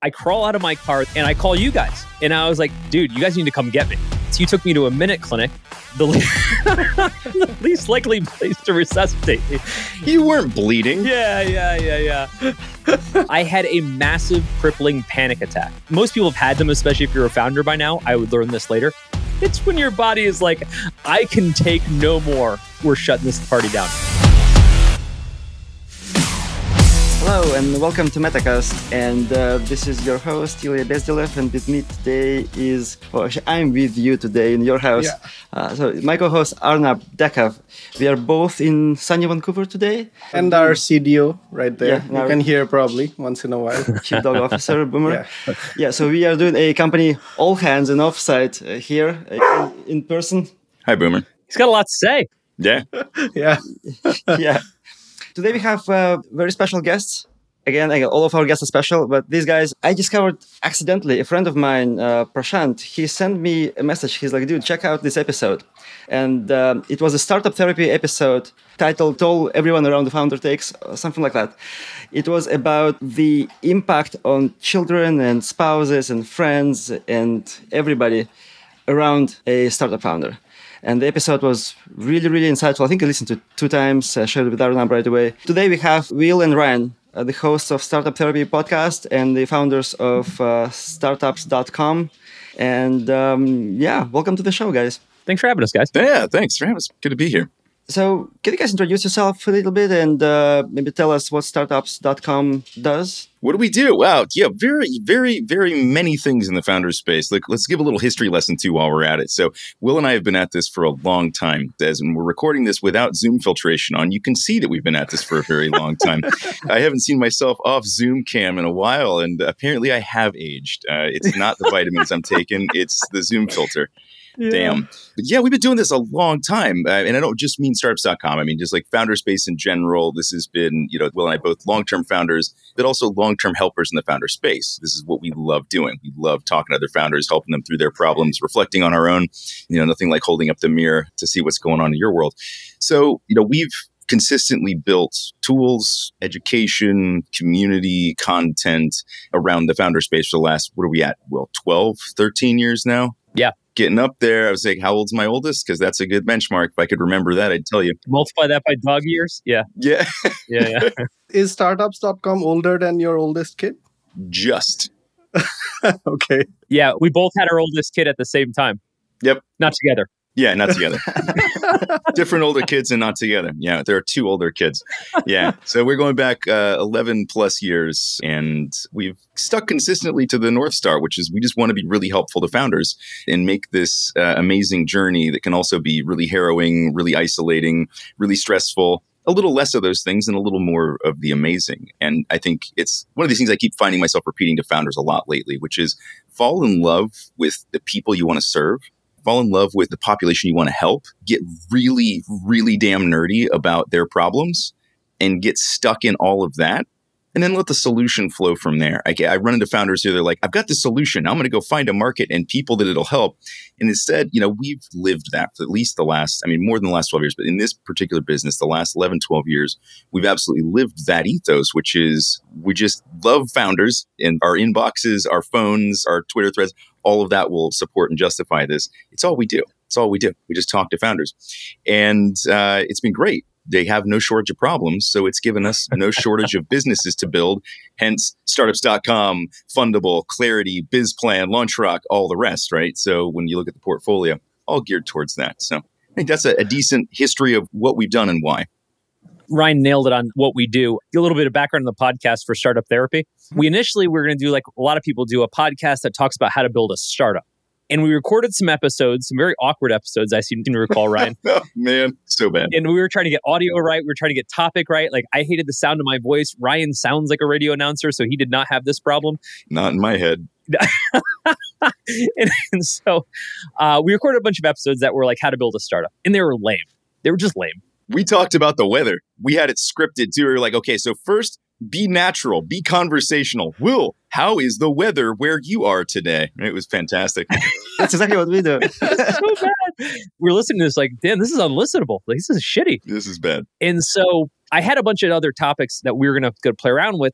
I crawl out of my car and I call you guys. And I was like, dude, you guys need to come get me. So you took me to a minute clinic, the least likely place to resuscitate me. You weren't bleeding. Yeah. I had a massive crippling panic attack. Most people have had them, especially if you're a founder by now. I would learn this later. It's when your body is like, I can take no more. We're shutting this party down. Hello and welcome to Metacast, and this is your host Ilya Bezdilev, and with me today is, I'm with you today in your house. Yeah. So my co-host Arnab Dekav. We are both in sunny Vancouver today, and our CDO right there. Yeah, you can hear probably once in a while. Chief Dog Officer Boomer. Yeah. So we are doing a company all hands and offsite here in person. Hi Boomer. He's got a lot to say. Yeah. Yeah. Today we have very special guests. Again, all of our guests are special, but these guys, I discovered accidentally. A friend of mine, Prashant, he sent me a message. He's like, dude, check out this episode. And it was a Startup Therapy episode titled Toll Everyone Around the Founder Takes, or something like that. It was about the impact on children and spouses and friends and everybody around a startup founder. And the episode was really, really insightful. I think I listened to it 2 times. I shared it with Arnab right away. Today we have Will and Ryan, the hosts of Startup Therapy podcast and the founders of Startups.com. And welcome to the show, guys. Thanks for having us, guys. Yeah, thanks for having us. Good to be here. So can you guys introduce yourself a little bit and maybe tell us what Startups.com does? What do we do? Wow. Yeah, very, very, very many things in the founder space. Like, let's give a little history lesson too while we're at it. So Will and I have been at this for a long time, Des, and we're recording this without Zoom filtration on. You can see that we've been at this for a very long time. I haven't seen myself off Zoom cam in a while, and apparently I have aged. It's not the vitamins I'm taking. It's the Zoom filter. Yeah. Damn. But yeah, we've been doing this a long time. And I don't just mean startups.com. I mean, just like founder space in general. This has been, Will and I both long-term founders, but also long-term helpers in the founder space. This is what we love doing. We love talking to other founders, helping them through their problems, reflecting on our own, nothing like holding up the mirror to see what's going on in your world. So, we've consistently built tools, education, community, content around the founder space for the last, 12-13 years now? Yeah. Getting up there. I was like, how old's my oldest? Because that's a good benchmark. If I could remember that, I'd tell you. Multiply that by dog years? Yeah. Yeah. yeah. Is startups.com older than your oldest kid? Just. Okay. Yeah. We both had our oldest kid at the same time. Yep. Not together. Yeah, not together. Different older kids and not together. Yeah, there are 2 older kids. Yeah. So we're going back 11 plus years, and we've stuck consistently to the North Star, which is we just want to be really helpful to founders and make this amazing journey that can also be really harrowing, really isolating, really stressful. A little less of those things and a little more of the amazing. And I think it's one of these things I keep finding myself repeating to founders a lot lately, which is fall in love with the people you want to serve. Fall in love with the population you want to help, get really, really damn nerdy about their problems and get stuck in all of that. And then let the solution flow from there. I run into founders who they're like, I've got the solution. I'm going to go find a market and people that it'll help. And instead, we've lived that for at least more than the last 12 years. But in this particular business, the last 11, 12 years, we've absolutely lived that ethos, which is we just love founders, and our inboxes, our phones, our Twitter threads, all of that will support and justify this. It's all we do. We just talk to founders. And it's been great. They have no shortage of problems, so it's given us no shortage of businesses to build, hence Startups.com, Fundable, Clarity, BizPlan, LaunchRock, all the rest, right? So when you look at the portfolio, all geared towards that. So I think that's a decent history of what we've done and why. Ryan nailed it on what we do. A little bit of background on the podcast for Startup Therapy. We initially were going to do, like a lot of people do, a podcast that talks about how to build a startup. And we recorded some episodes, some very awkward episodes, I seem to recall, Ryan. Oh, man, so bad. And we were trying to get audio right. We were trying to get topic right. Like, I hated the sound of my voice. Ryan sounds like a radio announcer, so he did not have this problem. Not in my head. And so we recorded a bunch of episodes that were like how to build a startup. And they were lame. They were just lame. We talked about the weather. We had it scripted, too. We were like, okay, so first, be natural, be conversational. Will, how is the weather where you are today? It was fantastic. That's exactly what we do. So bad. We're listening to this like, damn, this is unlistenable. Like, this is shitty. This is bad. And so I had a bunch of other topics that we were going to play around with.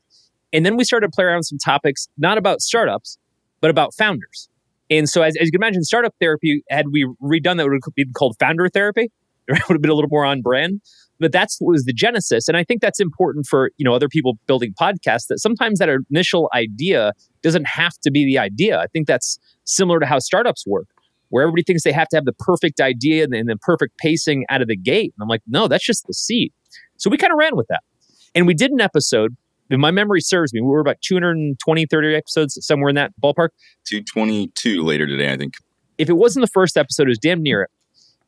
And then we started to play around with some topics, not about startups, but about founders. And so as you can imagine, Startup Therapy, had we redone that, would have been called Founder Therapy. It would have been a little more on brand. But that's what was the genesis. And I think that's important for, you know, other people building podcasts, that sometimes that initial idea doesn't have to be the idea. I think that's similar to how startups work, where everybody thinks they have to have the perfect idea and the perfect pacing out of the gate. And I'm like, no, that's just the seed. So we kind of ran with that. And we did an episode. If my memory serves me, we were about 220, 30 episodes, somewhere in that ballpark. 222 later today, I think. If it wasn't the first episode, it was damn near it.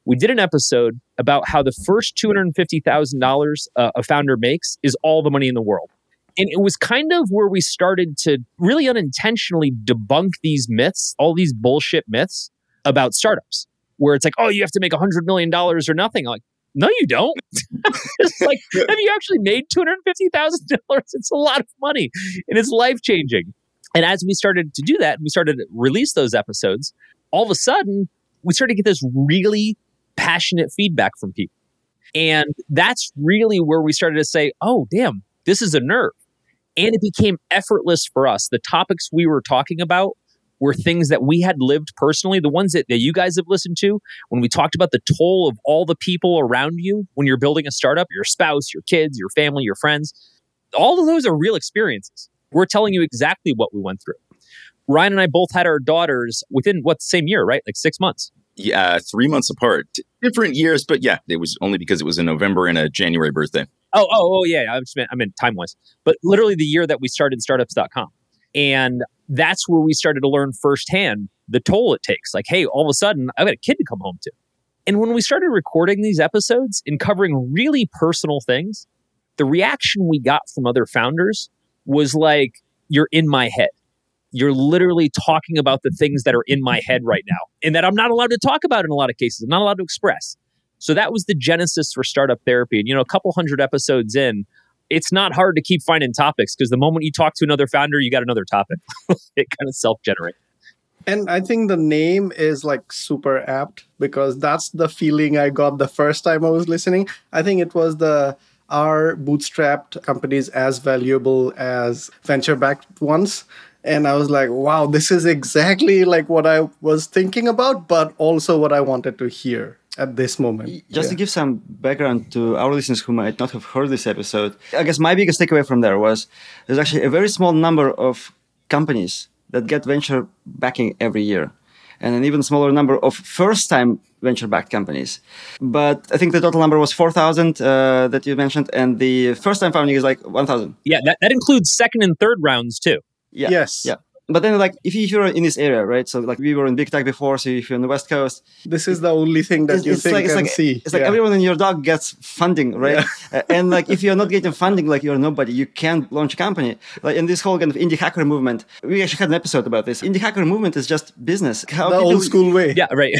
We did an episode about how the first $250,000 a founder makes is all the money in the world. And it was kind of where we started to really unintentionally debunk these myths, all these bullshit myths about startups, where it's like, oh, you have to make $100 million or nothing. I'm like, no, you don't. It's like, have you actually made $250,000? It's a lot of money and it's life-changing. And as we started to do that, and we started to release those episodes, all of a sudden, we started to get this really passionate feedback from people. And that's really where we started to say, oh, damn, this is a nerve. And it became effortless for us. The topics we were talking about were things that we had lived personally, the ones that you guys have listened to. When we talked about the toll of all the people around you when you're building a startup, your spouse, your kids, your family, your friends, all of those are real experiences. We're telling you exactly what we went through. Ryan and I both had our daughters within, what, same year, right? Like 6 months. Yeah, 3 months apart. Different years, but yeah, it was only because it was a November and a January birthday. Oh, yeah. I meant time-wise. But literally the year that we started Startups.com. And that's where we started to learn firsthand the toll it takes. Like, hey, all of a sudden, I've got a kid to come home to. And when we started recording these episodes and covering really personal things, the reaction we got from other founders was like, you're in my head. You're literally talking about the things that are in my head right now and that I'm not allowed to talk about in a lot of cases. I'm not allowed to express. So that was the genesis for Startup Therapy. And, you know, a couple hundred episodes in, it's not hard to keep finding topics because the moment you talk to another founder, you got another topic. It kind of self-generates. And I think the name is like super apt because that's the feeling I got the first time I was listening. I think it was our bootstrapped companies as valuable as venture-backed ones. And I was like, wow, this is exactly like what I was thinking about, but also what I wanted to hear at this moment. Just to give some background to our listeners who might not have heard this episode, I guess my biggest takeaway from there was there's actually a very small number of companies that get venture backing every year and an even smaller number of first-time venture-backed companies. But I think the total number was 4,000 that you mentioned, and the first-time founding is like 1,000. Yeah, that includes second and third rounds too. Yeah, yes. Yeah. But then, like, if you're in this area, right? So, like, we were in big tech before. So, if you're on the West Coast, this is the only thing that you think like, and see. It's like everyone and your dog gets funding, right? Yeah. And like, if you're not getting funding, like you're nobody, you can't launch a company. Like, in this whole kind of indie hacker movement, we actually had an episode about this. Indie hacker movement is just business. The old school way. Yeah, right.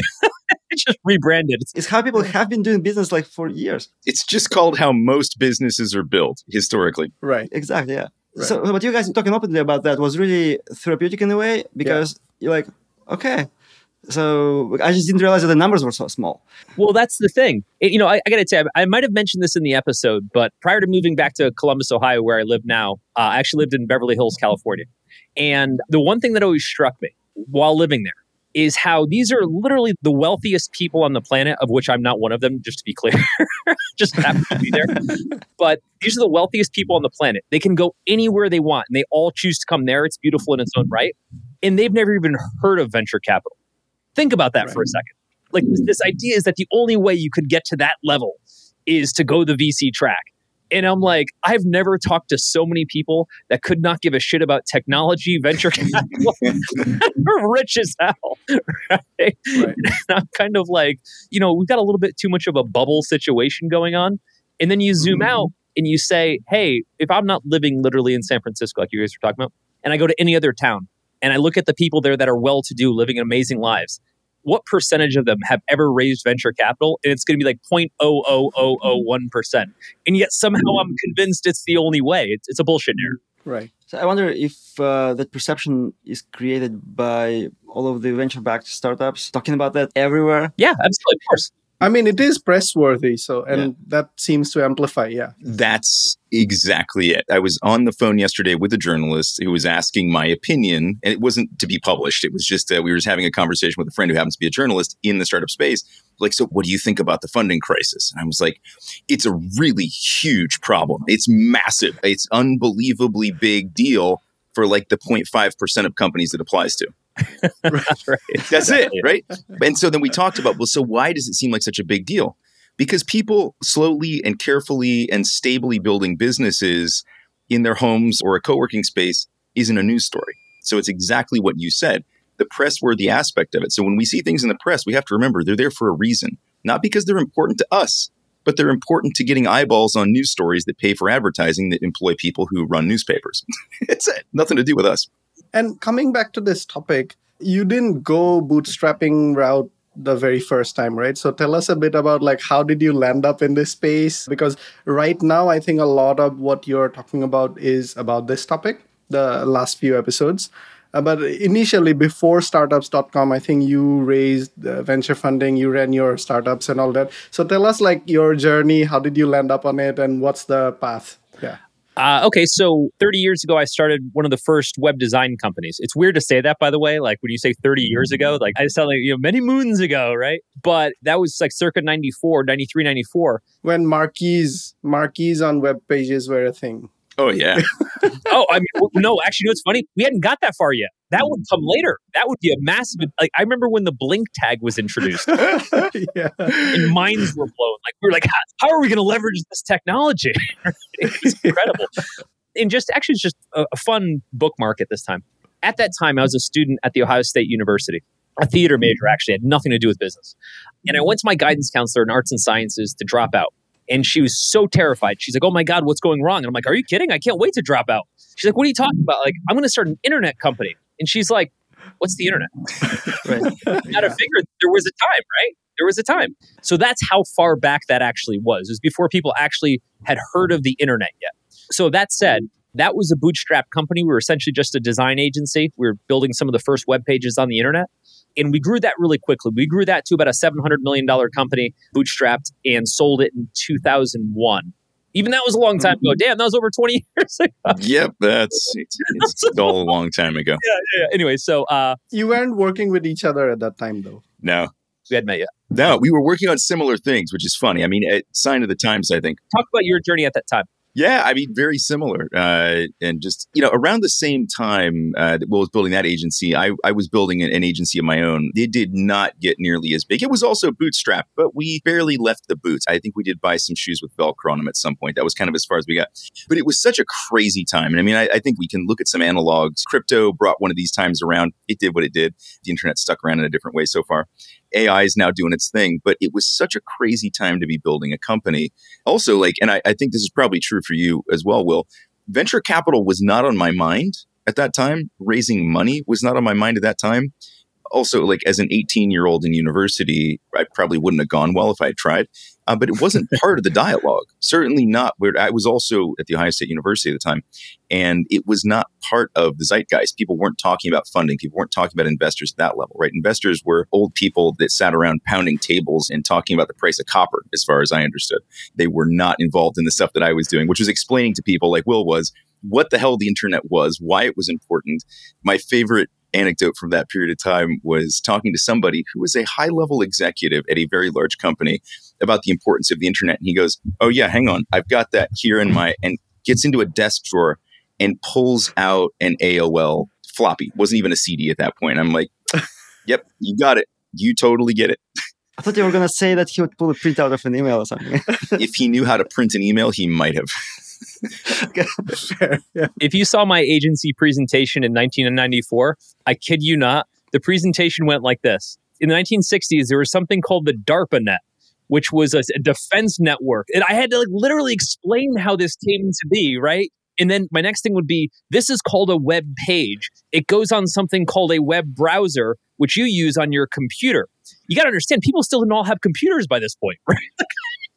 It's just rebranded. It's how people have been doing business like for years. It's just called how most businesses are built historically. Right. Exactly. Yeah. Right. So what you guys are talking openly about that was really therapeutic in a way because you're like, okay, so I just didn't realize that the numbers were so small. Well, that's the thing. I got to tell you, I might have mentioned this in the episode, but prior to moving back to Columbus, Ohio, where I live now, I actually lived in Beverly Hills, California. And the one thing that always struck me while living there is how these are literally the wealthiest people on the planet, of which I'm not one of them, just to be clear. Just happen to be there. But these are the wealthiest people on the planet. They can go anywhere they want, and they all choose to come there. It's beautiful in its own right. And they've never even heard of venture capital. Think about that for a second. Like, this idea is that the only way you could get to that level is to go the VC track. And I'm like, I've never talked to so many people that could not give a shit about technology, venture capital. We're rich as hell, right? Right. And I'm kind of like, we've got a little bit too much of a bubble situation going on. And then you zoom out and you say, hey, if I'm not living literally in San Francisco, like you guys were talking about, and I go to any other town and I look at the people there that are well-to-do, living amazing lives, what percentage of them have ever raised venture capital? And it's going to be like 0.00001%. And yet somehow I'm convinced it's the only way. It's a bullshit error. Right. So I wonder if that perception is created by all of the venture-backed startups talking about that everywhere. Yeah, absolutely. Of course. I mean, it is press worthy. So, and that seems to amplify. Yeah. That's exactly it. I was on the phone yesterday with a journalist who was asking my opinion, and it wasn't to be published. It was just we were just having a conversation with a friend who happens to be a journalist in the startup space. Like, so what do you think about the funding crisis? And I was like, it's a really huge problem. It's massive. It's unbelievably big deal for like the 0.5% of companies it applies to. Right. That's it, right? And so then we talked about, well, so why does it seem like such a big deal? Because people slowly and carefully and stably building businesses in their homes or a co-working space isn't a news story. So it's exactly what you said, the press-worthy aspect of it. So when we see things in the press, we have to remember they're there for a reason, not because they're important to us, but they're important to getting eyeballs on news stories that pay for advertising that employ people who run newspapers. That's it. Nothing to do with us. And coming back to this topic, you didn't go bootstrapping route the very first time, right? So tell us a bit about like, how did you land up in this space? Because right now, I think a lot of what you're talking about is about this topic, the last few episodes. But initially, before Startups.com, I think you raised venture funding, you ran your startups and all that. So tell us like your journey, how did you land up on it and what's the path? Yeah. Okay, so 30 years ago, I started one of the first web design companies. It's weird to say that, by the way, like when you say 30 years ago, like I sound like, you know, many moons ago, right? But that was like circa 94, 93, 94. When marquees on web pages were a thing. Oh, yeah. I mean, no, actually, you know, it's funny. We hadn't got that far yet. That would come later. That would be a massive... Like, I remember when the blink tag was introduced. Yeah. And minds were blown. Like, we were like, how are we going to leverage this technology? It's incredible. And just actually, it's just a fun bookmark at this time. At that time, I was a student at the Ohio State University. A theater major, actually. It had nothing to do with business. And I went to my guidance counselor in arts and sciences to drop out. And she was so terrified. She's like, oh my God, what's going wrong? And I'm like, are you kidding? I can't wait to drop out. She's like, what are you talking about? Like, I'm going to start an internet company. And she's like, what's the internet? Got to figure there was a time, right? There was a time. So that's how far back that actually was. It was before people actually had heard of the internet yet. So that said, that was a bootstrap company. We were essentially just a design agency. We were building some of the first web pages on the internet. And we grew that really quickly. We grew that to about a $700 million company, bootstrapped, and sold it in 2001. Even that was a long time ago. Damn, that was over 20 years ago. Yep, it's all a long time ago. Yeah. Anyway, so... you weren't working with each other at that time, though. No. We hadn't met yet. No, we were working on similar things, which is funny. I mean, a sign of the times, I think. Talk about your journey at that time. Yeah, I mean, very similar. And just, you know, around the same time that Will was building that agency, I was building an agency of my own. It did not get nearly as big. It was also bootstrapped, but we barely left the boots. I think we did buy some shoes with Velcro on them at some point. That was kind of as far as we got. But it was such a crazy time. And I mean, I think we can look at some analogs. Crypto brought one of these times around. It did what it did. The internet stuck around in a different way so far. AI is now doing its thing, but it was such a crazy time to be building a company. Also, like, and I think this is probably true for you as well, Will, venture capital was not on my mind at that time. Raising money was not on my mind at that time. Also, like as an 18-year-old in university, I probably wouldn't have gone well if I had tried, but it wasn't part of the dialogue. Certainly not. I was also at the Ohio State University at the time, and it was not part of the zeitgeist. People weren't talking about funding. People weren't talking about investors at that level, right? Investors were old people that sat around pounding tables and talking about the price of copper, as far as I understood. They were not involved in the stuff that I was doing, which was explaining to people like Will was what the hell the internet was, why it was important. My favorite anecdote from that period of time was talking to somebody who was a high-level executive at a very large company about the importance of the internet. And he goes, oh yeah, hang on. I've got that here in my, and gets into a desk drawer and pulls out an AOL floppy. Wasn't even a CD at that point. I'm like, yep, you got it. You totally get it. I thought you were going to say that he would pull a printout of an email or something. If he knew how to print an email, he might have. Sure, yeah. If you saw my agency presentation in 1994, I kid you not, the presentation went like this. In the 1960s, there was something called the DARPA net, which was a defense network. And I had to like literally explain how this came to be, right? And then my next thing would be, this is called a web page. It goes on something called a web browser, which you use on your computer. You got to understand, people still didn't all have computers by this point, right?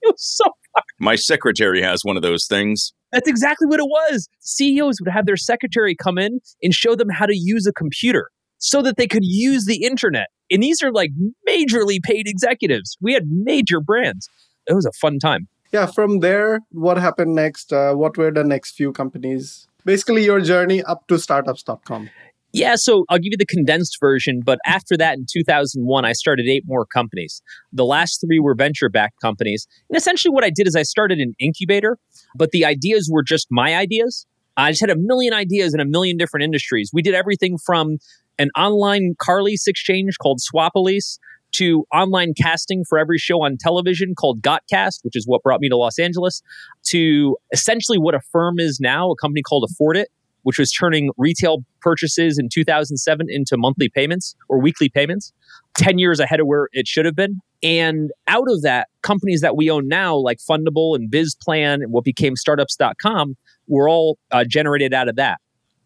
It was so hard. My secretary has one of those things. That's exactly what it was. CEOs would have their secretary come in and show them how to use a computer. so that they could use the internet. And these are like majorly paid executives. We had major brands. It was a fun time. Yeah, from there, what happened next? What were the next few companies? Basically, your journey up to startups.com. Yeah, so I'll give you the condensed version. But after that, in 2001, I started 8 more companies. The last 3 were venture-backed companies. And essentially what I did is I started an incubator, but the ideas were just my ideas. I just had a million ideas in a million different industries. We did everything from an online car lease exchange called Swap-A-Lease to online casting for every show on television called GotCast, which is what brought me to Los Angeles, to essentially what Affirm is now, a company called Afford It, which was turning retail purchases in 2007 into monthly payments or weekly payments, 10 years ahead of where it should have been. And out of that, companies that we own now, like Fundable and BizPlan and what became Startups.com, were all generated out of that.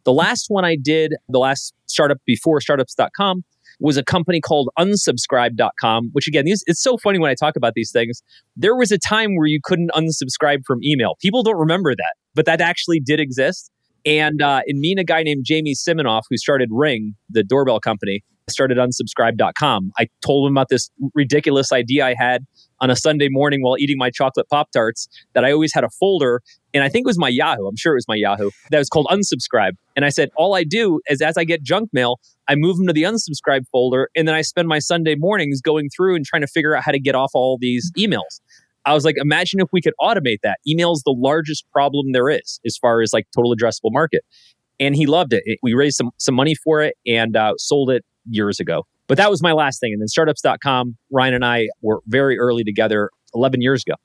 The last one I did, the last startup before Startups.com, was a company called Unsubscribe.com, which again, it's so funny when I talk about these things. There was a time where you couldn't unsubscribe from email. People don't remember that, but that actually did exist. And me and a guy named Jamie Siminoff, who started Ring, the doorbell company, started Unsubscribe.com. I told him about this ridiculous idea I had on a Sunday morning while eating my chocolate Pop-Tarts that I always had a folder, and I think it was my Yahoo, I'm sure it was my Yahoo, that was called Unsubscribe. And I said, all I do is as I get junk mail, I move them to the Unsubscribe folder, and then I spend my Sunday mornings going through and trying to figure out how to get off all these emails. I was like, imagine if we could automate that. Email's the largest problem there is as far as like total addressable market. And he loved it. We raised some money for it and sold it years ago. But that was my last thing. And then Startups.com, Ryan and I were very early together 11 years ago.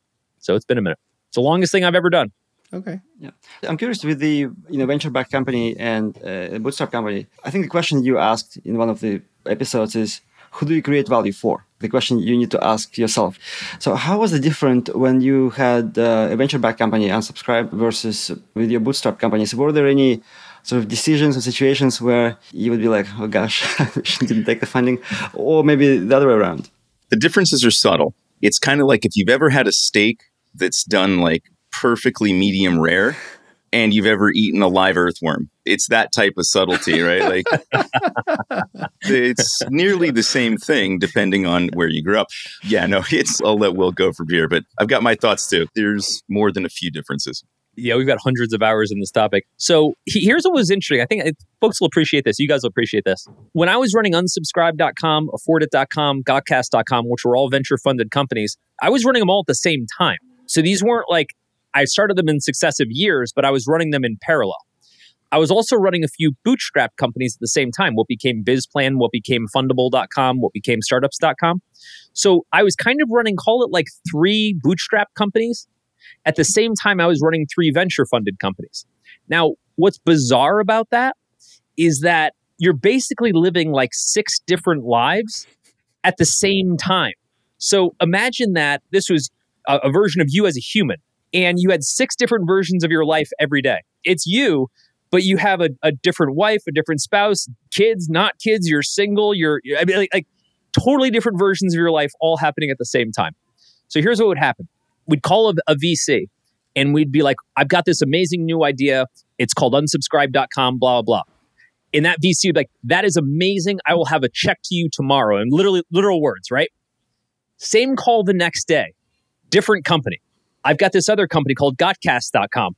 So it's been a minute. It's the longest thing I've ever done. Okay. Yeah. I'm curious with the venture-backed company and bootstrap company. I think the question you asked in one of the episodes is, who do you create value for? The question you need to ask yourself. So how was it different when you had a venture-backed company, Unsubscribe, versus with your bootstrap companies? Were there any sort of decisions and situations where you would be like, oh gosh, I shouldn't take the funding, or maybe the other way around? The differences are subtle. It's kind of like if you've ever had a steak that's done like perfectly medium rare, and you've ever eaten a live earthworm. It's that type of subtlety, right? Like it's nearly the same thing depending on where you grew up. Yeah, no, I'll let Will go for beer, but I've got my thoughts too. There's more than a few differences. Yeah, we've got hundreds of hours in this topic. So here's what was interesting. I think folks will appreciate this. You guys will appreciate this. When I was running Unsubscribe.com, AffordIt.com, GotCast.com, which were all venture-funded companies, I was running them all at the same time. So these weren't like, I started them in successive years, but I was running them in parallel. I was also running a few bootstrap companies at the same time, what became BizPlan, what became Fundable.com, what became Startups.com. So I was kind of running, call it like 3 bootstrap companies. At the same time, I was running 3 venture-funded companies. Now, what's bizarre about that is that you're basically living like 6 different lives at the same time. So imagine that this was a version of you as a human. And you had 6 different versions of your life every day. It's you, but you have a different wife, a different spouse, kids, not kids, you're single, like totally different versions of your life all happening at the same time. So here's what would happen. We'd call a VC and we'd be like, I've got this amazing new idea. It's called unsubscribe.com, blah, blah, blah. And that VC would be like, that is amazing. I will have a check to you tomorrow. And literally, literal words, right? Same call the next day, different company. I've got this other company called GotCast.com.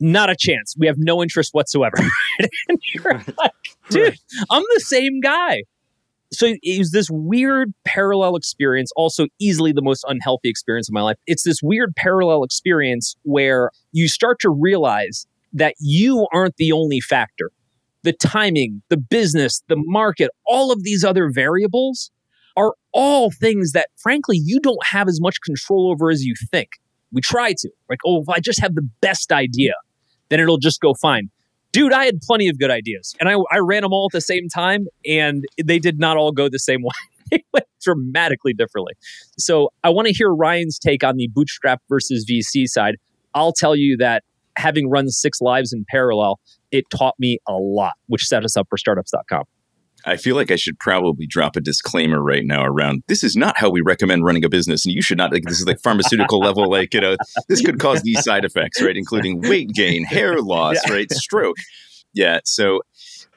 Not a chance. We have no interest whatsoever. And you're like, dude, I'm the same guy. So it was this weird parallel experience, also easily the most unhealthy experience of my life. It's this weird parallel experience where you start to realize that you aren't the only factor. The timing, the business, the market, all of these other variables are all things that, frankly, you don't have as much control over as you think. We try to. Like, oh, if I just have the best idea, then it'll just go fine. Dude, I had plenty of good ideas. And I ran them all at the same time, and they did not all go the same way. They went dramatically differently. So I want to hear Ryan's take on the bootstrap versus VC side. I'll tell you that having run 6 lives in parallel, it taught me a lot, which set us up for Startups.com. I feel like I should probably drop a disclaimer right now around this is not how we recommend running a business, and you should not, like, this is like pharmaceutical level, like, this could cause these side effects, right? Including weight gain, hair loss, right? Stroke. Yeah. So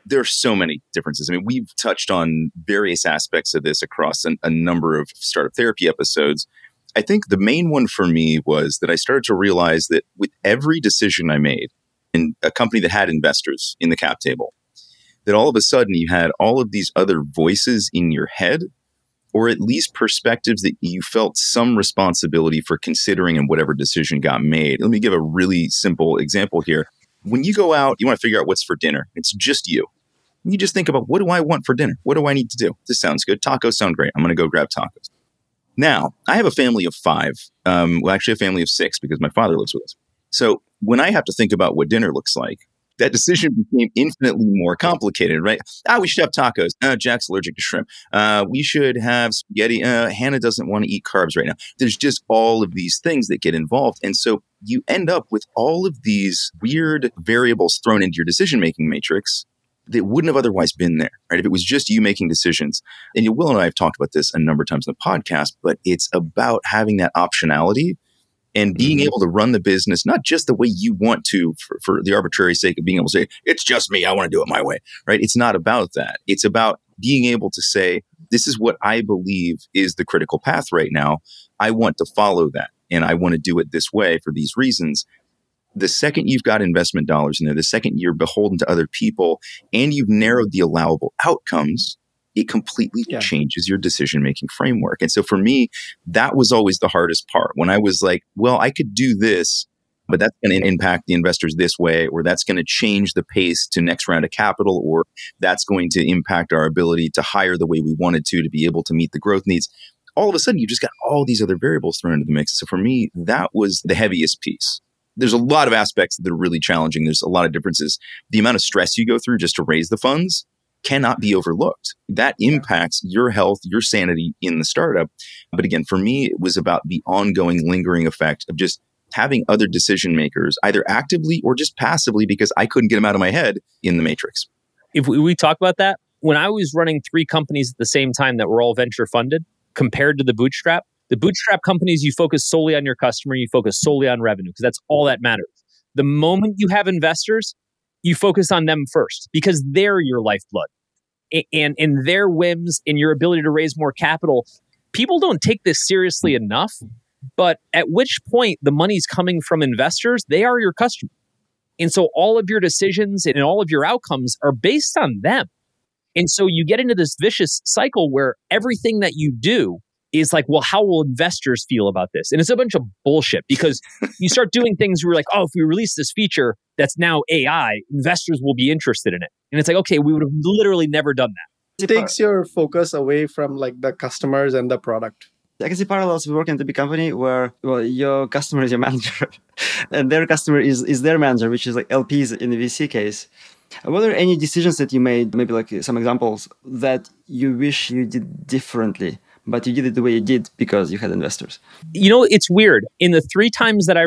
There are so many differences. I mean, we've touched on various aspects of this across a number of Startup Therapy episodes. I think the main one for me was that I started to realize that with every decision I made in a company that had investors in the cap table, that all of a sudden you had all of these other voices in your head, or at least perspectives that you felt some responsibility for considering in whatever decision got made. Let me give a really simple example here. When you go out, you want to figure out what's for dinner. It's just you. And you just think about, what do I want for dinner? What do I need to do? This sounds good. Tacos sound great. I'm going to go grab tacos. Now, I have a family of five. Actually a family of six, because my father lives with us. So when I have to think about what dinner looks like, that decision became infinitely more complicated, right? We should have tacos. Jack's allergic to shrimp. We should have spaghetti. Hannah doesn't want to eat carbs right now. There's just all of these things that get involved. And so you end up with all of these weird variables thrown into your decision-making matrix that wouldn't have otherwise been there, right? If it was just you making decisions. And Will and I have talked about this a number of times in the podcast, but it's about having that optionality and being able to run the business, not just the way you want to for the arbitrary sake of being able to say, it's just me, I want to do it my way, right? It's not about that. It's about being able to say, this is what I believe is the critical path right now. I want to follow that, and I want to do it this way for these reasons. The second you've got investment dollars in there, the second you're beholden to other people, and you've narrowed the allowable outcomes, it completely changes your decision-making framework. And so for me, that was always the hardest part. When I was like, well, I could do this, but that's going to impact the investors this way, or that's going to change the pace to next round of capital, or that's going to impact our ability to hire the way we wanted to be able to meet the growth needs. All of a sudden, you just got all these other variables thrown into the mix. So for me, that was the heaviest piece. There's a lot of aspects that are really challenging. There's a lot of differences. The amount of stress you go through just to raise the funds cannot be overlooked. That impacts your health, your sanity in the startup. But again, for me, it was about the ongoing lingering effect of just having other decision makers, either actively or just passively, because I couldn't get them out of my head in the matrix. If we talk about that, when I was running three companies at the same time that were all venture funded, compared to the bootstrap companies, you focus solely on your customer, you focus solely on revenue, because that's all that matters. The moment you have investors, you focus on them first, because they're your lifeblood. And their whims and your ability to raise more capital, people don't take this seriously enough. But at which point the money's coming from investors, they are your customer. And so all of your decisions and all of your outcomes are based on them. And so you get into this vicious cycle where everything that you do is like, well, how will investors feel about this? And it's a bunch of bullshit, because you start doing things where you're like, oh, if we release this feature that's now AI, investors will be interested in it. And it's like, okay, we would have literally never done that. It takes your focus away from like the customers and the product. I can see parallels with working at a big company where, well, your customer is your manager and their customer is their manager, which is like LPs in the VC case. Were there any decisions that you made, maybe like some examples, that you wish you did differently, but you did it the way you did because you had investors? You know, it's weird. In the three times that I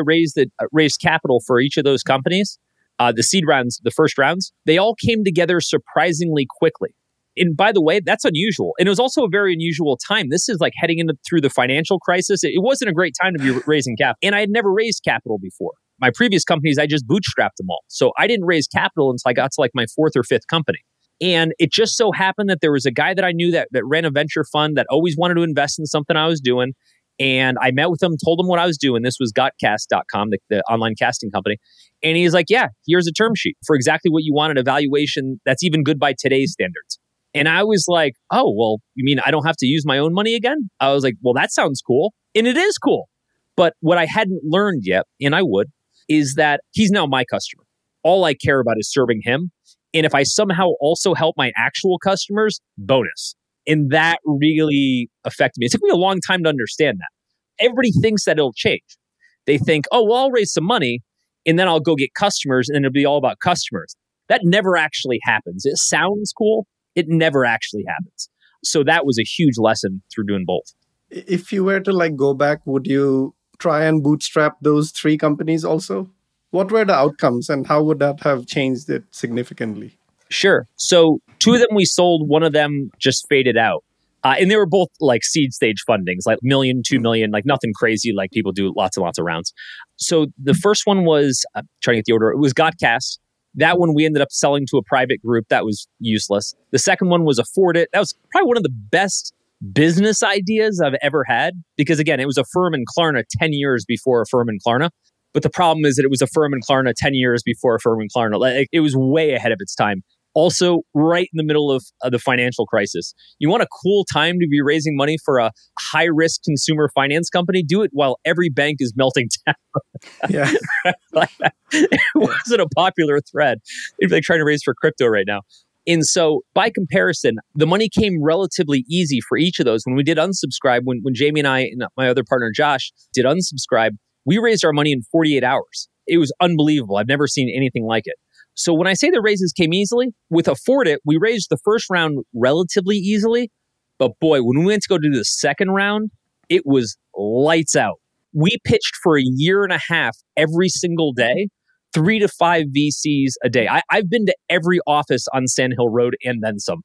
raised capital for each of those companies, the seed rounds, the first rounds, they all came together surprisingly quickly. And by the way, that's unusual. And it was also a very unusual time. This is like heading through the financial crisis. It wasn't a great time to be raising capital. And I had never raised capital before. My previous companies, I just bootstrapped them all. So I didn't raise capital until I got to like my fourth or fifth company. And it just so happened that there was a guy that I knew that ran a venture fund that always wanted to invest in something I was doing. And I met with him, told him what I was doing. This was GotCast.com, the online casting company. And he's like, yeah, here's a term sheet for exactly what you wanted, a valuation that's even good by today's standards. And I was like, oh, well, you mean I don't have to use my own money again? I was like, well, that sounds cool. And it is cool. But what I hadn't learned yet, and I would, is that he's now my customer. All I care about is serving him. And if I somehow also help my actual customers, bonus. And that really affected me. It took me a long time to understand that. Everybody thinks that it'll change. They think, oh, well, I'll raise some money and then I'll go get customers and then it'll be all about customers. That never actually happens. It sounds cool. It never actually happens. So that was a huge lesson through doing both. If you were to like go back, would you try and bootstrap those three companies also? What were the outcomes and how would that have changed it significantly? Sure. So two of them we sold, one of them just faded out. And they were both like seed stage fundings, like million, 2 million, like nothing crazy, like people do lots and lots of rounds. So the first one was, I'm trying to get the order, it was GotCast. That one we ended up selling to a private group. That was useless. The second one was Afford It. That was probably one of the best business ideas I've ever had. Because again, it was Affirm and Klarna 10 years before Affirm and Klarna. But the problem is that it was Affirm and Klarna 10 years before Affirm and Klarna. Like, it was way ahead of its time. Also, right in the middle of the financial crisis. You want a cool time to be raising money for a high-risk consumer finance company? Do it while every bank is melting down. Yeah. Like, it wasn't a popular thread. It'd be like trying to raise for crypto right now. And so, by comparison, the money came relatively easy for each of those. When we did Unsubscribe, when Jamie and I and my other partner, Josh, did Unsubscribe, we raised our money in 48 hours. It was unbelievable. I've never seen anything like it. So when I say the raises came easily, with Afford It, we raised the first round relatively easily. But boy, when we went to go do the second round, it was lights out. We pitched for a year and a half every single day, 3 to 5 VCs a day. I've been to every office on Sand Hill Road and then some.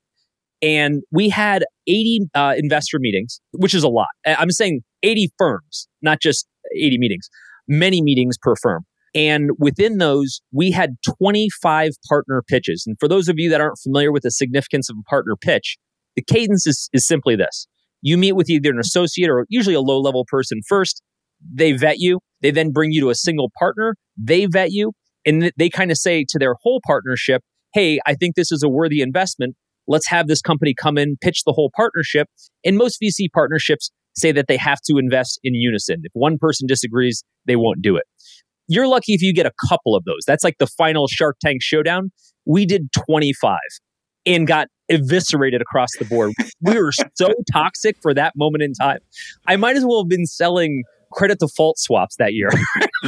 And we had 80 investor meetings, which is a lot. I'm saying 80 firms, not just 80 meetings, many meetings per firm. And within those, we had 25 partner pitches. And for those of you that aren't familiar with the significance of a partner pitch, the cadence is simply this. You meet with either an associate or usually a low-level person first. They vet you. They then bring you to a single partner. They vet you. And they kind of say to their whole partnership, hey, I think this is a worthy investment. Let's have this company come in, pitch the whole partnership. And most VC partnerships say that they have to invest in unison. If one person disagrees, they won't do it. You're lucky if you get a couple of those. That's like the final Shark Tank showdown. We did 25 and got eviscerated across the board. We were so toxic for that moment in time. I might as well have been selling credit default swaps that year.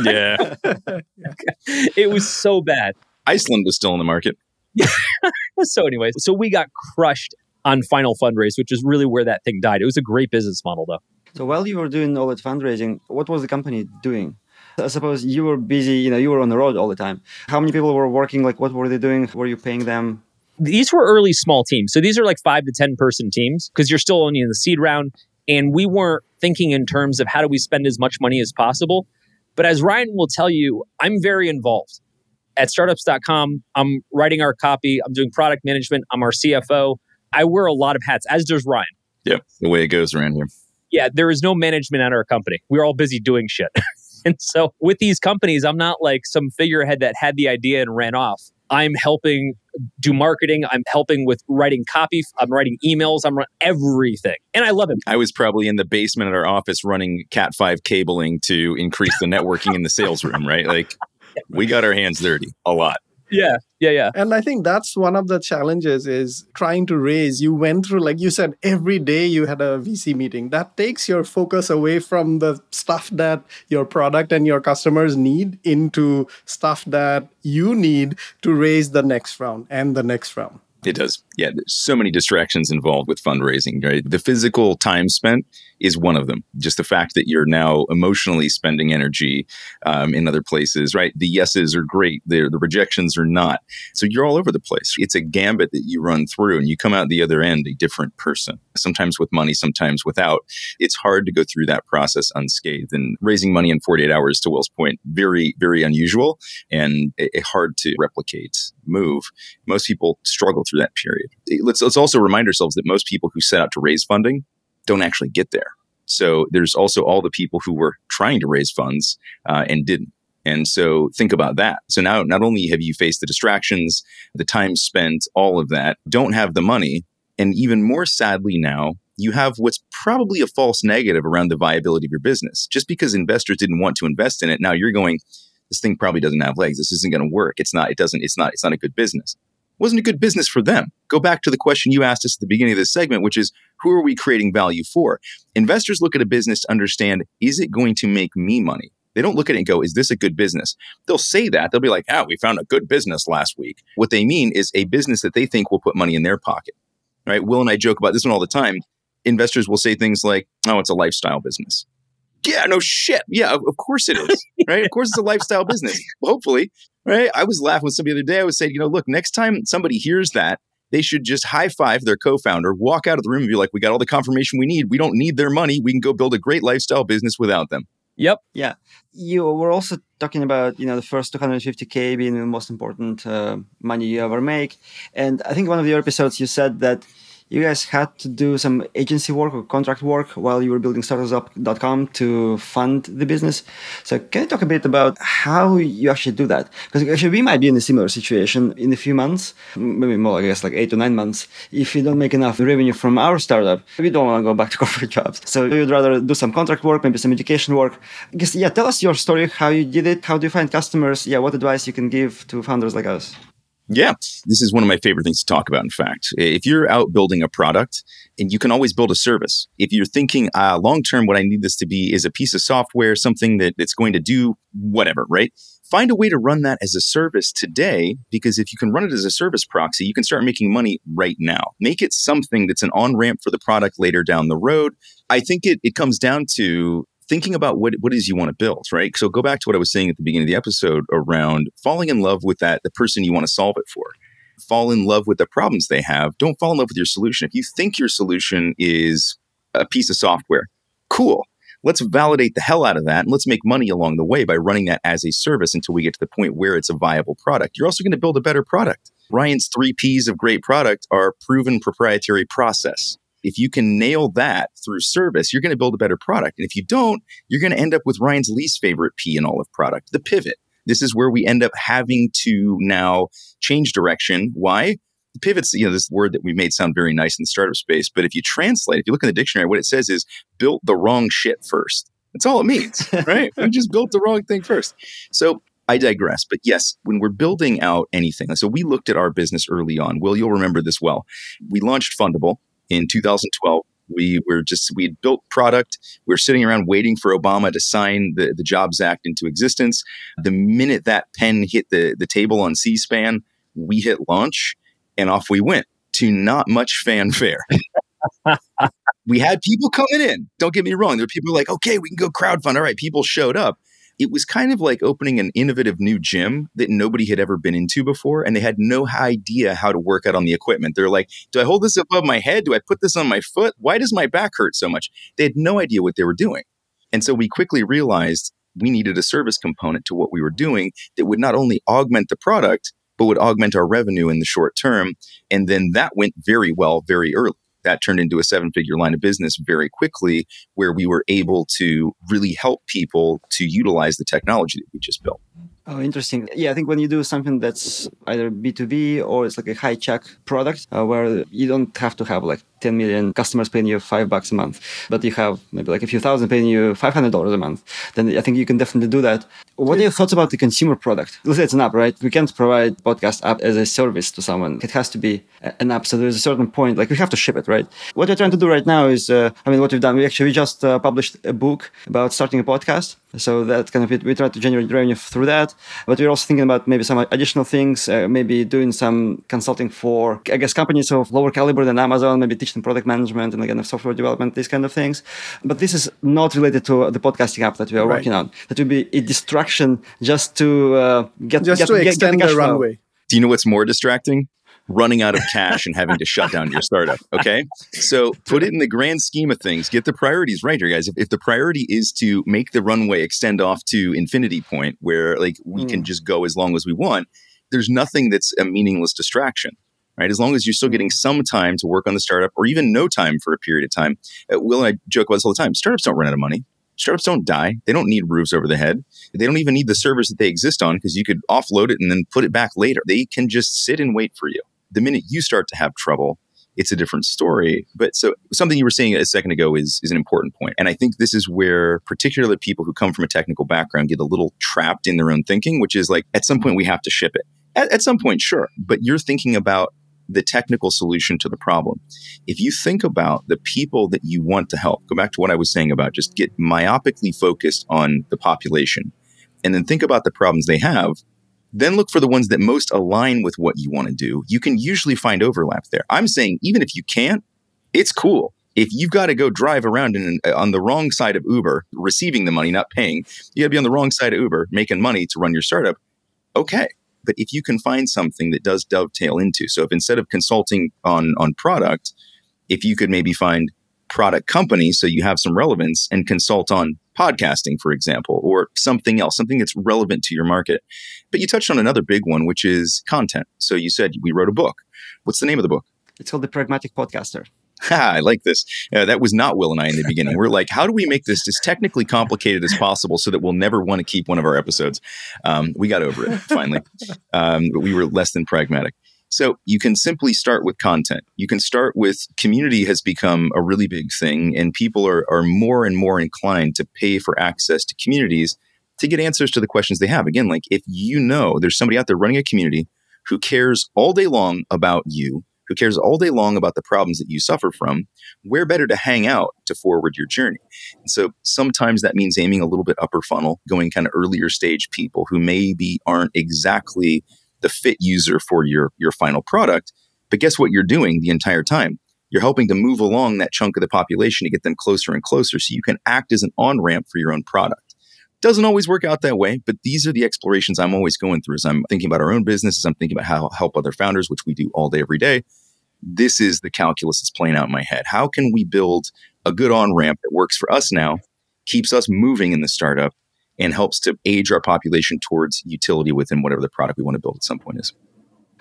Yeah. It was so bad. Iceland was still in the market. So anyways, so we got crushed on final fundraise, which is really where that thing died. It was a great business model though. So while you were doing all that fundraising, what was the company doing? I suppose you were busy, you were on the road all the time. How many people were working? Like, what were they doing? Were you paying them? These were early small teams. So these are like 5 to 10 person teams because you're still only in the seed round. And we weren't thinking in terms of how do we spend as much money as possible. But as Ryan will tell you, I'm very involved. At Startups.com, I'm writing our copy. I'm doing product management. I'm our CFO. I wear a lot of hats, as does Ryan. Yep, the way it goes around here. Yeah, there is no management at our company. We're all busy doing shit. And so with these companies, I'm not like some figurehead that had the idea and ran off. I'm helping do marketing. I'm helping with writing copy. I'm writing emails. I'm running everything. And I love it. I was probably in the basement at our office running Cat 5 cabling to increase the networking in the sales room, right? Like we got our hands dirty a lot. Yeah, yeah, yeah. And I think that's one of the challenges is trying to raise. You went through, like you said, every day you had a VC meeting. That takes your focus away from the stuff that your product and your customers need into stuff that you need to raise the next round and the next round. It does. Yeah, there's so many distractions involved with fundraising, right? The physical time spent is one of them. Just the fact that you're now emotionally spending energy in other places, right? The yeses are great. The rejections are not. So you're all over the place. It's a gambit that you run through and you come out the other end a different person, sometimes with money, sometimes without. It's hard to go through that process unscathed. And raising money in 48 hours, to Will's point, very, very unusual and a hard to replicate move. Most people struggle through that period. Let's also remind ourselves that most people who set out to raise funding don't actually get there. So there's also all the people who were trying to raise funds and didn't. And so think about that. So now not only have you faced the distractions, the time spent, all of that, don't have the money. And even more sadly now, you have what's probably a false negative around the viability of your business. Just because investors didn't want to invest in it, now you're going, this thing probably doesn't have legs. This isn't going to work. It's not a good business. Wasn't a good business for them. Go back to the question you asked us at the beginning of this segment, which is, who are we creating value for? Investors look at a business to understand, is it going to make me money? They don't look at it and go, is this a good business? They'll say that. They'll be like, we found a good business last week. What they mean is a business that they think will put money in their pocket, right? Will and I joke about this one all the time. Investors will say things like, it's a lifestyle business. Yeah, no shit. Yeah, of course it is, right? Of course it's a lifestyle business, hopefully, right? I was laughing with somebody the other day. I was saying, look, next time somebody hears that, they should just high five their co-founder, walk out of the room and be like, we got all the confirmation we need. We don't need their money. We can go build a great lifestyle business without them. Yep. Yeah. You were also talking about, the first 250K being the most important money you ever make. And I think one of your episodes, you said that you guys had to do some agency work or contract work while you were building Startups.com to fund the business. So can you talk a bit about how you actually do that? Because actually we might be in a similar situation in a few months, maybe more, 8 to 9 months. If we don't make enough revenue from our startup, we don't want to go back to corporate jobs. So you'd rather do some contract work, maybe some education work. I guess, tell us your story, how you did it, how do you find customers? Yeah, what advice you can give to founders like us? Yeah, this is one of my favorite things to talk about, in fact. If you're out building a product, and you can always build a service. If you're thinking long-term, what I need this to be is a piece of software, something that's going to do whatever, right? Find a way to run that as a service today, because if you can run it as a service proxy, you can start making money right now. Make it something that's an on-ramp for the product later down the road. I think it comes down to thinking about what it is you want to build, right? So go back to what I was saying at the beginning of the episode around falling in love with the person you want to solve it for. Fall in love with the problems they have. Don't fall in love with your solution. If you think your solution is a piece of software, cool. Let's validate the hell out of that. And let's make money along the way by running that as a service until we get to the point where it's a viable product. You're also going to build a better product. Ryan's 3 Ps of great product are proven proprietary process. If you can nail that through service, you're going to build a better product. And if you don't, you're going to end up with Ryan's least favorite P in all of product, the pivot. This is where we end up having to now change direction. Why? The pivot's, this word that we made sound very nice in the startup space. But if you translate, if you look in the dictionary, what it says is built the wrong shit first. That's all it means, right? We just built the wrong thing first. So I digress. But yes, when we're building out anything, so we looked at our business early on. Will, you'll remember this well. We launched Fundable. In 2012, we had built product. We were sitting around waiting for Obama to sign the Jobs Act into existence. The minute that pen hit the table on C-SPAN, we hit launch and off we went to not much fanfare. We had people coming in. Don't get me wrong. There were people like, okay, we can go crowdfund. All right, people showed up. It was kind of like opening an innovative new gym that nobody had ever been into before, and they had no idea how to work out on the equipment. They're like, do I hold this above my head? Do I put this on my foot? Why does my back hurt so much? They had no idea what they were doing. And so we quickly realized we needed a service component to what we were doing that would not only augment the product, but would augment our revenue in the short term. And then that went very well very early. That turned into a 7-figure line of business very quickly, where we were able to really help people to utilize the technology that we just built. Oh, interesting. Yeah, I think when you do something that's either B2B or it's like a high check product where you don't have to have 10 million customers paying you $5 a month, but you have maybe a few thousand paying you $500 a month, then I think you can definitely do that. What are your thoughts about the consumer product? Let's say it's an app, right? We can't provide podcast app as a service to someone. It has to be an app. So there's a certain point, we have to ship it, right? What we're trying to do right now is, what we've done, we just published a book about starting a podcast. So that's kind of it. We try to generate revenue through that. But we're also thinking about maybe some additional things, maybe doing some consulting for, companies of lower caliber than Amazon, maybe teaching product management and software development, these kind of things. But this is not related to the podcasting app that we are working on. That would be a distraction just to extend the runway. Do you know what's more distracting? Running out of cash and having to shut down your startup, okay? So put it in the grand scheme of things. Get the priorities right here, guys. If the priority is to make the runway extend off to infinity point where we can just go as long as we want, there's nothing that's a meaningless distraction, right? As long as you're still getting some time to work on the startup or even no time for a period of time. Will and I joke about this all the time. Startups don't run out of money. Startups don't die. They don't need roofs over the head. They don't even need the servers that they exist on because you could offload it and then put it back later. They can just sit and wait for you. The minute you start to have trouble, it's a different story. But so something you were saying a second ago is an important point. And I think this is where particularly people who come from a technical background get a little trapped in their own thinking, which is at some point we have to ship it. At some point, sure. But you're thinking about the technical solution to the problem. If you think about the people that you want to help, go back to what I was saying about just get myopically focused on the population and then think about the problems they have. Then look for the ones that most align with what you want to do. You can usually find overlap there. I'm saying even if you can't, it's cool. If you've got to go drive around on the wrong side of Uber, receiving the money, not paying, you got to be on the wrong side of Uber, making money to run your startup. Okay. But if you can find something that does dovetail into, so if instead of consulting on product, if you could maybe find product company, so you have some relevance, and consult on podcasting, for example, or something else, something that's relevant to your market. But you touched on another big one, which is content. So you said we wrote a book. What's the name of the book? It's called The Pragmatic Podcaster. I like this. That was not Will and I in the beginning. We're like, how do we make this as technically complicated as possible so that we'll never want to keep one of our episodes? We got over it finally, but we were less than pragmatic. So you can simply start with content. You can start with community has become a really big thing, and people are more and more inclined to pay for access to communities to get answers to the questions they have. Again, like if you know there's somebody out there running a community who cares all day long about you, who cares all day long about the problems that you suffer from, where better to hang out to forward your journey? And so sometimes that means aiming a little bit upper funnel, going kind of earlier stage people who maybe aren't exactly the fit user for your final product. But guess what you're doing the entire time? You're helping to move along that chunk of the population to get them closer and closer so you can act as an on-ramp for your own product. Doesn't always work out that way, but these are the explorations I'm always going through as I'm thinking about our own business, as I'm thinking about how to help other founders, which we do all day, every day. This is the calculus that's playing out in my head. How can we build a good on-ramp that works for us now, keeps us moving in the startup, and helps to age our population towards utility within whatever the product we want to build at some point is.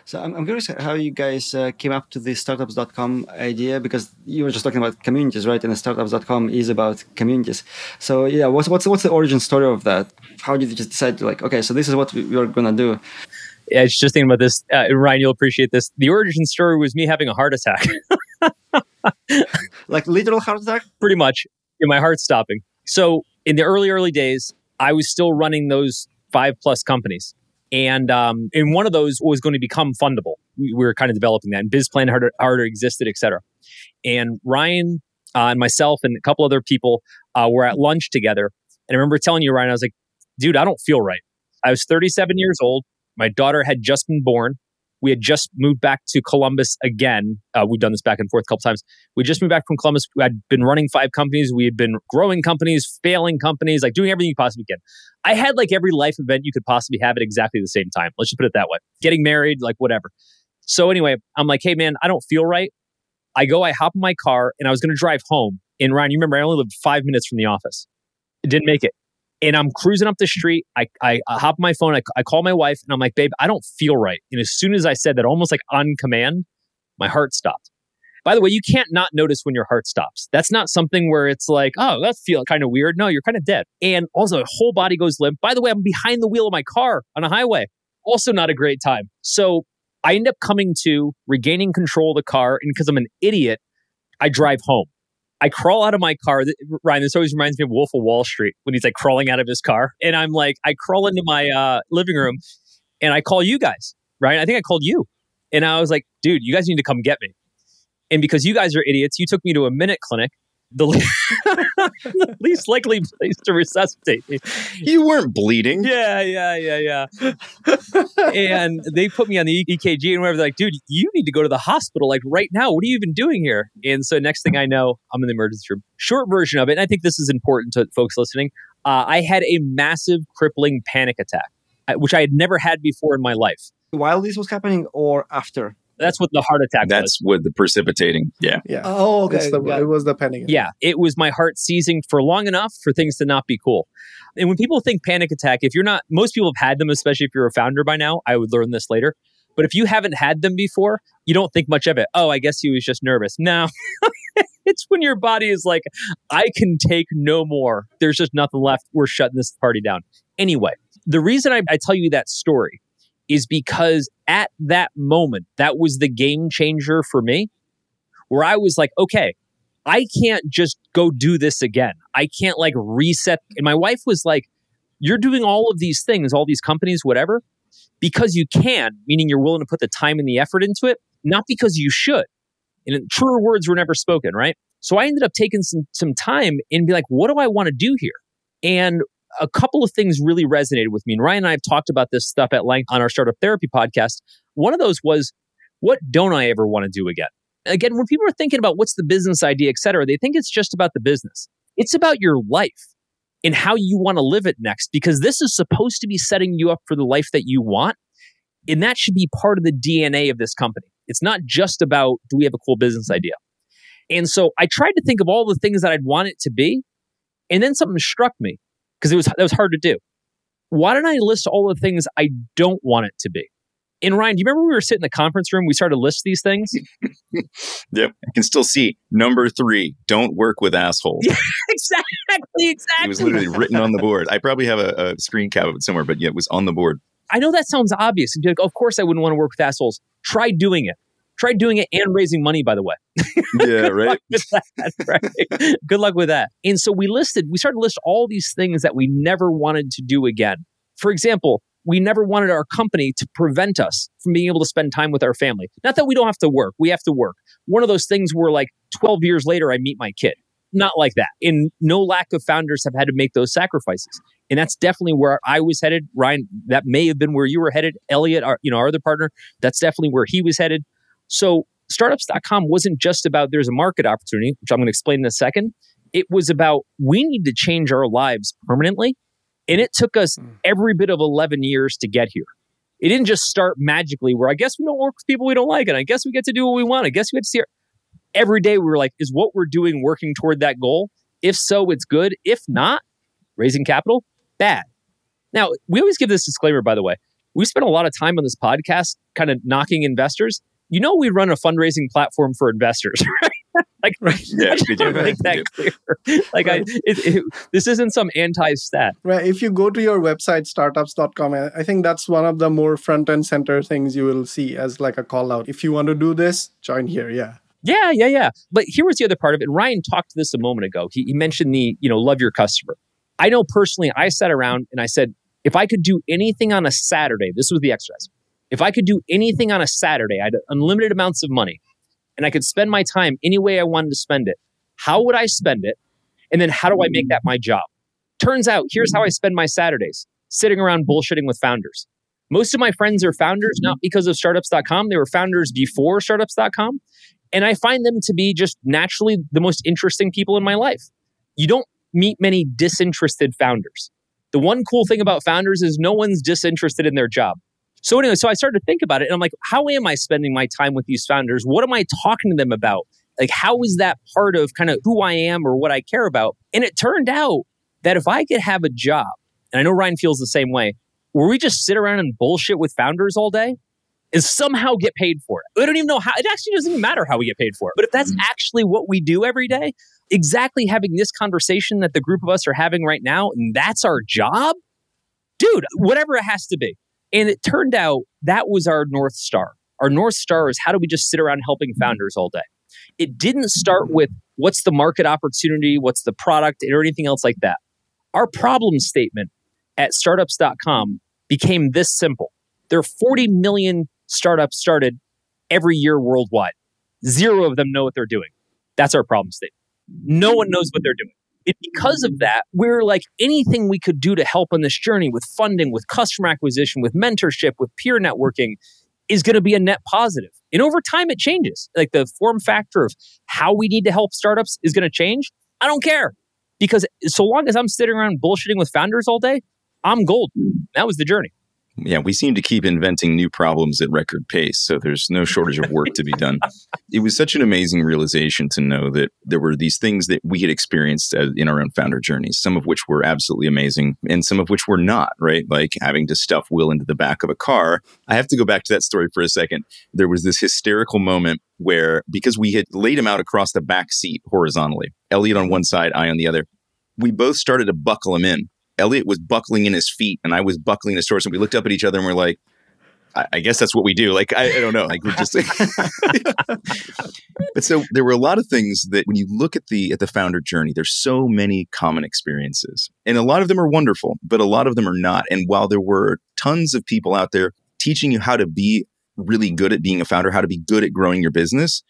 So I'm curious how you guys came up to the Startups.com idea, because you were just talking about communities, right? And Startups.com is about communities. So yeah, what's the origin story of that? How did you just decide to like, okay, so this is what we're going to do? Yeah, I was just thinking about this. Ryan, you'll appreciate this. The origin story was me having a heart attack. Like literal heart attack? Pretty much. Yeah, my heart's stopping. So in the early days, I was still running those 5+ companies. And one of those was going to become Fundable. We were kind of developing that. And BizPlan already existed, et cetera. And Ryan and myself and a couple other people were at lunch together. And I remember telling you, Ryan, I was like, dude, I don't feel right. I was 37 years old. My daughter had just been born. We had just moved back to Columbus again. We've done this back and forth a couple times. We just moved back from Columbus. I'd been running 5 companies. We had been growing companies, failing companies, like doing everything you possibly can. I had like every life event you could possibly have at exactly the same time. Let's just put it that way. Getting married, like whatever. So anyway, I'm like, hey man, I don't feel right. I hop in my car and I was going to drive home. And Ryan, you remember I only lived 5 minutes from the office. I didn't make it. And I'm cruising up the street. I hop on my phone. I call my wife and I'm like, babe, I don't feel right. And as soon as I said that, almost like on command, my heart stopped. By the way, you can't not notice when your heart stops. That's not something where it's like, oh, that feels kind of weird. No, you're kind of dead. And also the whole body goes limp. By the way, I'm behind the wheel of my car on a highway. Also not a great time. So I end up coming to regaining control of the car. And because I'm an idiot, I drive home. I crawl out of my car. Ryan, this always reminds me of Wolf of Wall Street when he's like crawling out of his car. And I'm like, I crawl into my living room and I call you guys, right? I think I called you. And I was like, dude, you guys need to come get me. And because you guys are idiots, you took me to a minute clinic, the least likely place to resuscitate me. You weren't bleeding. Yeah. And they put me on the EKG and whatever. They're like, dude, you need to go to the hospital like right now. What are you even doing here? And so next thing I know, I'm in the emergency room. Short version of it, and I think this is important to folks listening, I had a massive crippling panic attack, which I had never had before in my life. While this was happening or after? That's what the heart attack was. That's what the precipitating. Yeah. Oh, okay. It was the panic attack. Yeah. It was my heart seizing for long enough for things to not be cool. And when people think panic attack, most people have had them, especially if you're a founder by now. I would learn this later. But if you haven't had them before, you don't think much of it. Oh, I guess he was just nervous. No, it's when your body is like, I can take no more. There's just nothing left. We're shutting this party down. Anyway, the reason I tell you that story is because at that moment, that was the game changer for me, where I was like, okay, I can't just go do this again. I can't like reset. And my wife was like, you're doing all of these things, all these companies, whatever, because you can, meaning you're willing to put the time and the effort into it, not because you should. And truer words were never spoken, right? So I ended up taking some time and be like, what do I want to do here? And a couple of things really resonated with me. And Ryan and I have talked about this stuff at length on our Startup Therapy podcast. One of those was, what don't I ever want to do again? Again, when people are thinking about what's the business idea, et cetera, they think it's just about the business. It's about your life and how you want to live it next, because this is supposed to be setting you up for the life that you want. And that should be part of the DNA of this company. It's not just about, do we have a cool business idea? And so I tried to think of all the things that I'd want it to be. And then something struck me because that was hard to do. Why don't I list all the things I don't want it to be? And Ryan, do you remember we were sitting in the conference room, we started to list these things? Yep. I can still see number 3, don't work with assholes. Exactly. It was literally written on the board. I probably have a screen cap of it somewhere, but yeah, it was on the board. I know that sounds obvious. And you're like, oh, of course I wouldn't want to work with assholes. Try doing it. Try doing it and raising money, by the way. Yeah, right? Right? Good luck with that. And so we started to list all these things that we never wanted to do again. For example, we never wanted our company to prevent us from being able to spend time with our family. Not that we don't have to work. We have to work. One of those things where like 12 years later, I meet my kid. Not like that. And no lack of founders have had to make those sacrifices. And that's definitely where I was headed. Ryan, that may have been where you were headed. Elliot, our other partner, that's definitely where he was headed. So Startups.com wasn't just about there's a market opportunity, which I'm going to explain in a second. It was about we need to change our lives permanently. And it took us every bit of 11 years to get here. It didn't just start magically where I guess we don't work with people we don't like, and I guess we get to do what we want. I guess we get to see her. Every day we were like, is what we're doing working toward that goal? If so, it's good. If not, raising capital, bad. Now, we always give this disclaimer, by the way. We spend a lot of time on this podcast kind of knocking investors. You know we run a fundraising platform for investors, right? Make that clear. This isn't some anti-stat. Right. If you go to your website, startups.com, I think that's one of the more front and center things you will see as like a call out. If you want to do this, join here. Yeah. But here was the other part of it. Ryan talked to this a moment ago. He mentioned the, love your customer. I know personally, I sat around and I said, if I could do anything on a Saturday, this was the exercise. If I could do anything on a Saturday, I had unlimited amounts of money. And I could spend my time any way I wanted to spend it. How would I spend it? And then how do I make that my job? Turns out, here's how I spend my Saturdays, sitting around bullshitting with founders. Most of my friends are founders, not because of Startups.com. They were founders before Startups.com. And I find them to be just naturally the most interesting people in my life. You don't meet many disinterested founders. The one cool thing about founders is no one's disinterested in their job. So anyway, I started to think about it and I'm like, how am I spending my time with these founders? What am I talking to them about? Like, how is that part of kind of who I am or what I care about? And it turned out that if I could have a job, and I know Ryan feels the same way, where we just sit around and bullshit with founders all day and somehow get paid for it. We don't even know how. It actually doesn't even matter how we get paid for it. But if that's actually what we do every day, exactly having this conversation that the group of us are having right now, and that's our job, dude, whatever it has to be. And it turned out that was our North Star. Our North Star is how do we just sit around helping founders all day? It didn't start with what's the market opportunity, what's the product, or anything else like that. Our problem statement at startups.com became this simple. There are 40 million startups started every year worldwide. 0 of them know what they're doing. That's our problem statement. No one knows what they're doing. It, because of that, we're like anything we could do to help on this journey with funding, with customer acquisition, with mentorship, with peer networking is going to be a net positive. And over time, it changes. Like the form factor of how we need to help startups is going to change. I don't care because so long as I'm sitting around bullshitting with founders all day, I'm gold. That was the journey. Yeah, we seem to keep inventing new problems at record pace, so there's no shortage of work to be done. It was such an amazing realization to know that there were these things that we had experienced in our own founder journeys, some of which were absolutely amazing and some of which were not, right? Like having to stuff Will into the back of a car. I have to go back to that story for a second. There was this hysterical moment where, because we had laid him out across the back seat horizontally, Elliot on one side, I on the other, we both started to buckle him in. Elliot was buckling in his feet and I was buckling in his torso. And we looked up at each other and we're like, I guess that's what we do. Like, I don't know. Like, we're just like... But so there were a lot of things that when you look at the founder journey, there's so many common experiences. And a lot of them are wonderful, but a lot of them are not. And while there were tons of people out there teaching you how to be really good at being a founder, how to be good at growing your business,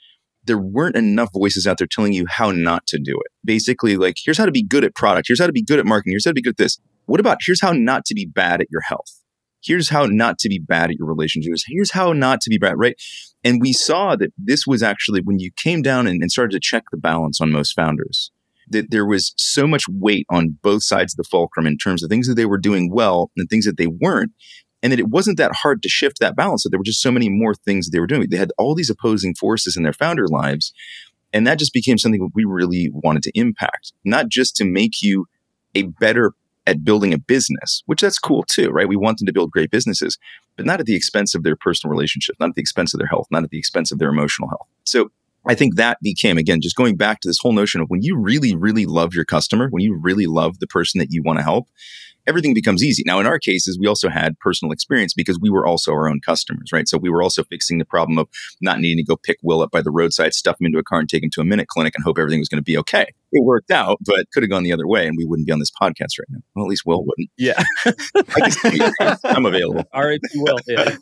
there weren't enough voices out there telling you how not to do it. Basically, like, here's how to be good at product. Here's how to be good at marketing. Here's how to be good at this. What about here's how not to be bad at your health? Here's how not to be bad at your relationships. Here's how not to be bad, right? And we saw that this was actually when you came down and started to check the balance on most founders, that there was so much weight on both sides of the fulcrum in terms of things that they were doing well and things that they weren't. And that it wasn't that hard to shift that balance, that there were just so many more things that they were doing. They had all these opposing forces in their founder lives. And that just became something we really wanted to impact, not just to make you a better at building a business, which that's cool too, right? We want them to build great businesses, but not at the expense of their personal relationship, not at the expense of their health, not at the expense of their emotional health. So I think that became, again, just going back to this whole notion of when you really, really love your customer, when you really love the person that you want to help, everything becomes easy. Now, in our cases, we also had personal experience because we were also our own customers, right? So we were also fixing the problem of not needing to go pick Will up by the roadside, stuff him into a car and take him to a minute clinic and hope everything was going to be okay. It worked out, but could have gone the other way and we wouldn't be on this podcast right now. Well, at least Will wouldn't. Yeah. I'm available. R.I.P. Will. Yeah.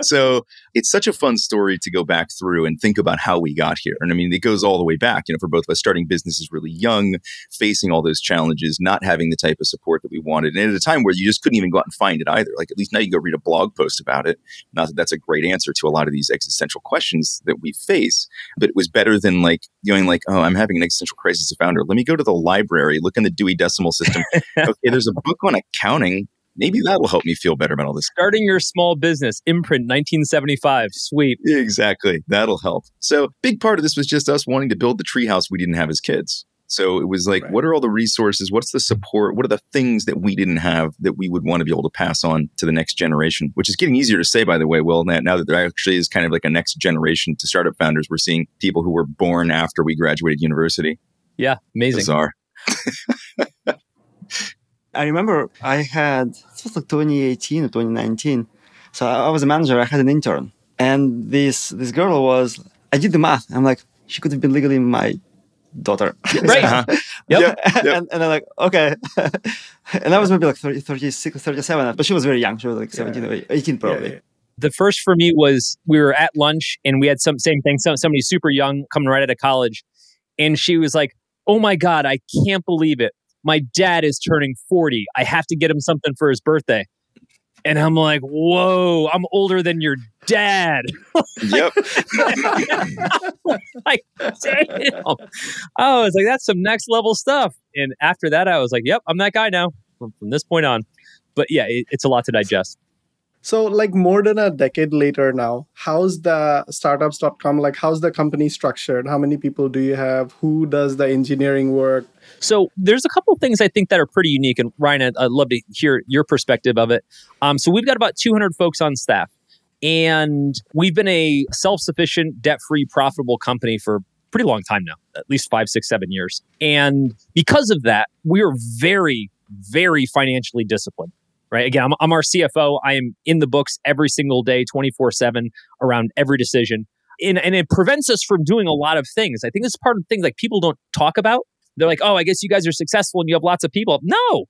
So it's such a fun story to go back through and think about how we got here. And I mean, it goes all the way back, you know, for both of us starting businesses really young, facing all those challenges, not having the type of support that we want. And at a time where you just couldn't even go out and find it either. Like, at least now you go read a blog post about it. Not that that's a great answer to a lot of these existential questions that we face, but it was better than like going like, oh, I'm having an existential crisis as a founder. Let me go to the library, look in the Dewey Decimal System. Okay, there's a book on accounting. Maybe that'll help me feel better about all this. Starting your small business, imprint 1975. Sweet. Exactly. That'll help. So big part of this was just us wanting to build the treehouse we didn't have as kids. So it was like, What are all the resources? What's the support? What are the things that we didn't have that we would want to be able to pass on to the next generation? Which is getting easier to say, by the way, Will, now that there actually is kind of like a next generation to startup founders. We're seeing people who were born after we graduated university. Yeah, amazing. Bizarre. I remember I had, it was like 2018 or 2019. So I was a manager. I had an intern. And this girl was, I did the math. I'm like, she could have been legally my daughter. Right. Uh-huh. Yep. And I'm like, okay. And I was maybe like 36 or 37, but she was very young. She was like 17 or 18 probably. Yeah, yeah. The first for me was we were at lunch and we had somebody super young coming right out of college. And she was like, oh my God, I can't believe it. My dad is turning 40. I have to get him something for his birthday. And I'm like, whoa, I'm older than your dad. Yep. Like, damn. I was like, that's some next level stuff. And after that, I was like, yep, I'm that guy now from this point on. But yeah, it's a lot to digest. So like more than a decade later now, how's the startups.com, like how's the company structured? How many people do you have? Who does the engineering work? So there's a couple of things I think that are pretty unique. And Ryan, I'd love to hear your perspective of it. So we've got about 200 folks on staff. And we've been a self-sufficient, debt-free, profitable company for a pretty long time now, at least 5, 6, 7 years. And because of that, we are very, very financially disciplined. Right. Again, I'm our CFO. I am in the books every single day, 24/7 around every decision. And it prevents us from doing a lot of things. I think it's part of things like people don't talk about. They're like, oh, I guess you guys are successful and you have lots of people. No,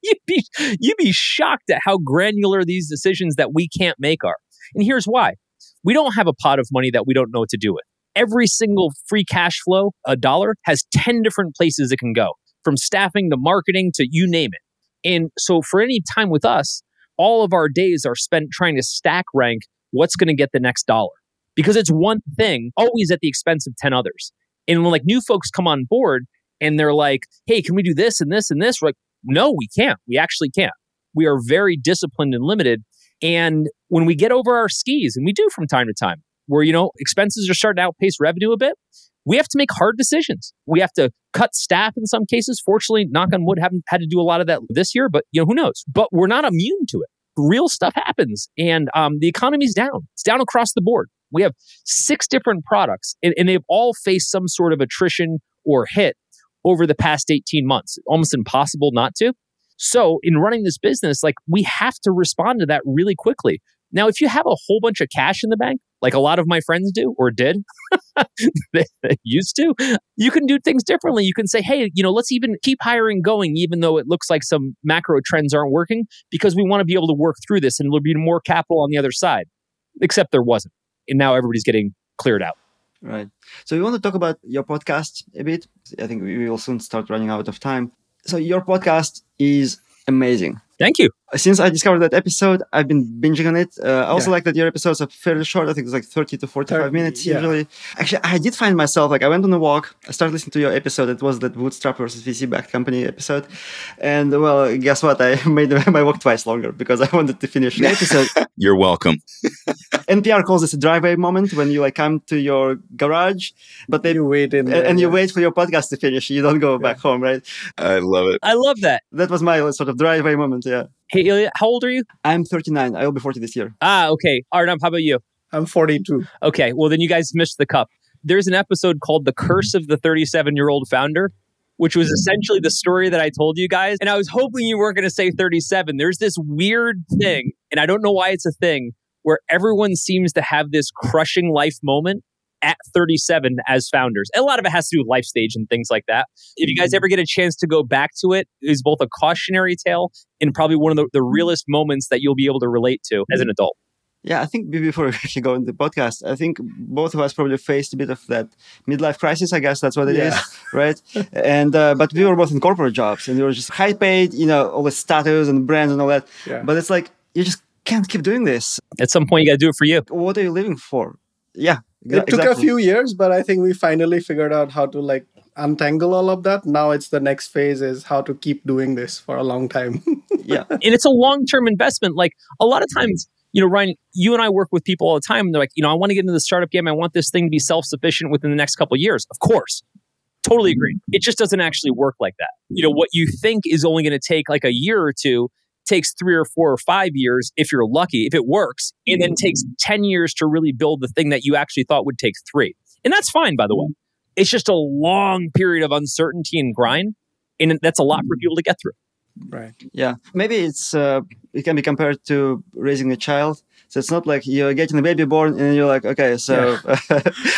you'd be shocked at how granular these decisions that we can't make are. And here's why. We don't have a pot of money that we don't know what to do with. Every single free cash flow, a dollar, has 10 different places it can go, from staffing to marketing to you name it. And so for any time with us, all of our days are spent trying to stack rank what's going to get the next dollar. Because it's one thing, always at the expense of 10 others. And when like new folks come on board and they're like, hey, can we do this and this and this? We're like, no, we can't. We actually can't. We are very disciplined and limited. And when we get over our skis, and we do from time to time, where, you know, expenses are starting to outpace revenue a bit, we have to make hard decisions. We have to cut staff in some cases. Fortunately, knock on wood, haven't had to do a lot of that this year, but you know, who knows? But we're not immune to it. Real stuff happens, and the economy's down. It's down across the board. We have 6 different products, and they've all faced some sort of attrition or hit over the past 18 months. Almost impossible not to. So in running this business, like we have to respond to that really quickly. Now, if you have a whole bunch of cash in the bank, like a lot of my friends do or did, they used to, you can do things differently. You can say, hey, you know, let's even keep hiring going, even though it looks like some macro trends aren't working, because we want to be able to work through this and there'll be more capital on the other side. Except there wasn't. And now everybody's getting cleared out. Right. So we want to talk about your podcast a bit. I think we will soon start running out of time. So your podcast is amazing. Thank you. Since I discovered that episode, I've been binging on it. I also like that your episodes are fairly short. I think it's like 30 to 45 minutes usually. Actually, I did find myself, like I went on a walk. I started listening to your episode. It was that Bootstrap versus VC-backed company episode. And well, guess what? I made my walk twice longer because I wanted to finish the episode. You're welcome. NPR calls this a driveway moment, when you like come to your garage, but then you wait in there, and you wait for your podcast to finish. You don't go back home, right? I love it. I love that. That was my sort of driveway moment. Yeah. Hey, Ilya, how old are you? I'm 39. I will be 40 this year. Ah, okay. Arnab, how about you? I'm 42. Okay. Well, then you guys missed the cup. There's an episode called The Curse of the 37-Year-Old Founder, which was essentially the story that I told you guys. And I was hoping you weren't going to say 37. There's this weird thing, and I don't know why it's a thing, where everyone seems to have this crushing life moment at 37 as founders. And a lot of it has to do with life stage and things like that. If you guys ever get a chance to go back to it, it's both a cautionary tale and probably one of the realest moments that you'll be able to relate to as an adult. Yeah, I think before we actually go into the podcast, I think both of us probably faced a bit of that midlife crisis. I guess that's what it is, right? And but we were both in corporate jobs, and we were just high paid, you know, all the status and brands and all that. Yeah. But it's like, you just can't keep doing this. At some point, you got to do it for you. What are you living for? Yeah, it took a few years, but I think we finally figured out how to like untangle all of that. Now it's the next phase is how to keep doing this for a long time. Yeah, and it's a long-term investment. Like a lot of times, you know, Ryan, you and I work with people all the time. And they're like, you know, I want to get into the startup game. I want this thing to be self-sufficient within the next couple of years. Of course. Totally agree. It just doesn't actually work like that. You know, what you think is only going to take like a year or two takes 3 or 4 or 5 years if you're lucky, if it works, and then takes 10 years to really build the thing that you actually thought would take 3. And that's fine, by the way. It's just a long period of uncertainty and grind. And that's a lot for people to get through. Right. Yeah. Maybe it can be compared to raising a child. So it's not like you're getting a baby born and you're like, okay, so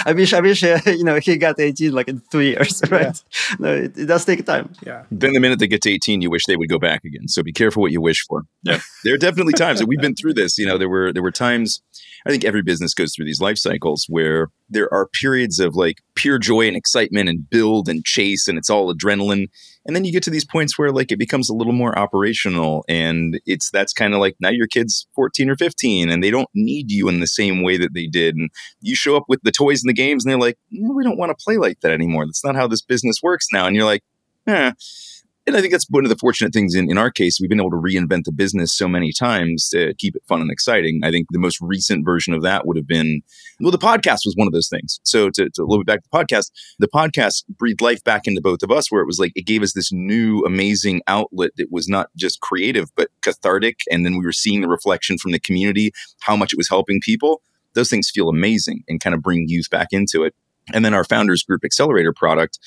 I wish you know, he got 18 like in 2 years, right? Yeah. No, it does take time. Yeah. Then the minute they get to 18, you wish they would go back again. So be careful what you wish for. Yeah. There are definitely times that we've been through this. You know, there were times, I think every business goes through these life cycles where there are periods of like pure joy and excitement and build and chase and it's all adrenaline. And then you get to these points where like it becomes a little more operational, and that's kind of like now your kid's 14 or 15 and they don't need you in the same way that they did. And you show up with the toys and the games and they're like, no, we don't want to play like that anymore. That's not how this business works now. And you're like, And I think that's one of the fortunate things in our case. We've been able to reinvent the business so many times to keep it fun and exciting. I think the most recent version of that would have been, well, the podcast was one of those things. So to a little bit back to the podcast breathed life back into both of us, where it was like, it gave us this new, amazing outlet that was not just creative, but cathartic. And then we were seeing the reflection from the community, how much it was helping people. Those things feel amazing and kind of bring youth back into it. And then our Founders Group Accelerator product,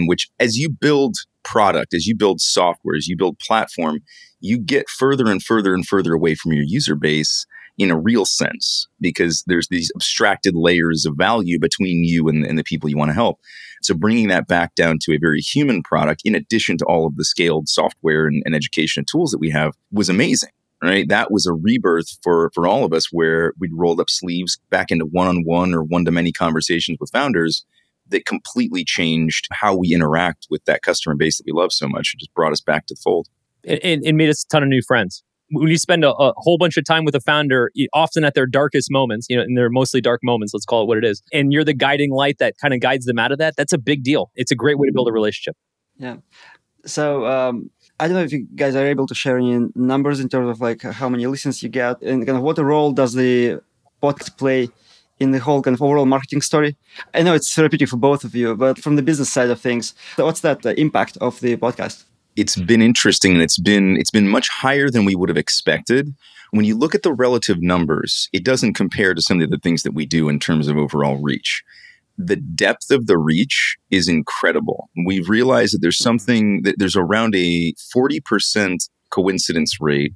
which as you build product, as you build software, as you build platform, you get further and further and further away from your user base in a real sense, because there's these abstracted layers of value between you and the people you want to help. So bringing that back down to a very human product, in addition to all of the scaled software and education tools that we have, was amazing. Right. That was a rebirth for all of us, where we'd rolled up sleeves back into one-on-one or one-to-many conversations with founders that completely changed how we interact with that customer base that we love so much. It just brought us back to the fold. It made us a ton of new friends. When you spend a whole bunch of time with a founder, often at their darkest moments, you know, and they're mostly dark moments, let's call it what it is, and you're the guiding light that kind of guides them out of that, that's a big deal. It's a great way to build a relationship. Yeah. So, I don't know if you guys are able to share any numbers in terms of like how many listens you get and kind of what role does the podcast play in the whole kind of overall marketing story. I know it's therapeutic for both of you, but from the business side of things, what's that impact of the podcast? It's been interesting, and it's been much higher than we would have expected. When you look at the relative numbers, it doesn't compare to some of the things that we do in terms of overall reach. The depth of the reach is incredible. We've realized that there's around a 40% coincidence rate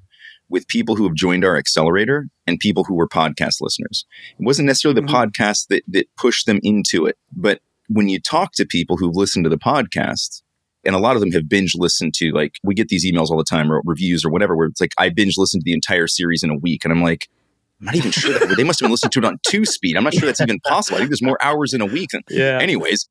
with people who have joined our accelerator and people who were podcast listeners. It wasn't necessarily the podcast that pushed them into it, but when you talk to people who've listened to the podcast, and a lot of them have binge listened to, like, we get these emails all the time or reviews or whatever, where it's like, I binge listened to the entire series in a week. And I'm like, I'm not even sure. They must have been listening to it on 2-speed. I'm not sure that's even possible. I think there's more hours in a week. Anyways,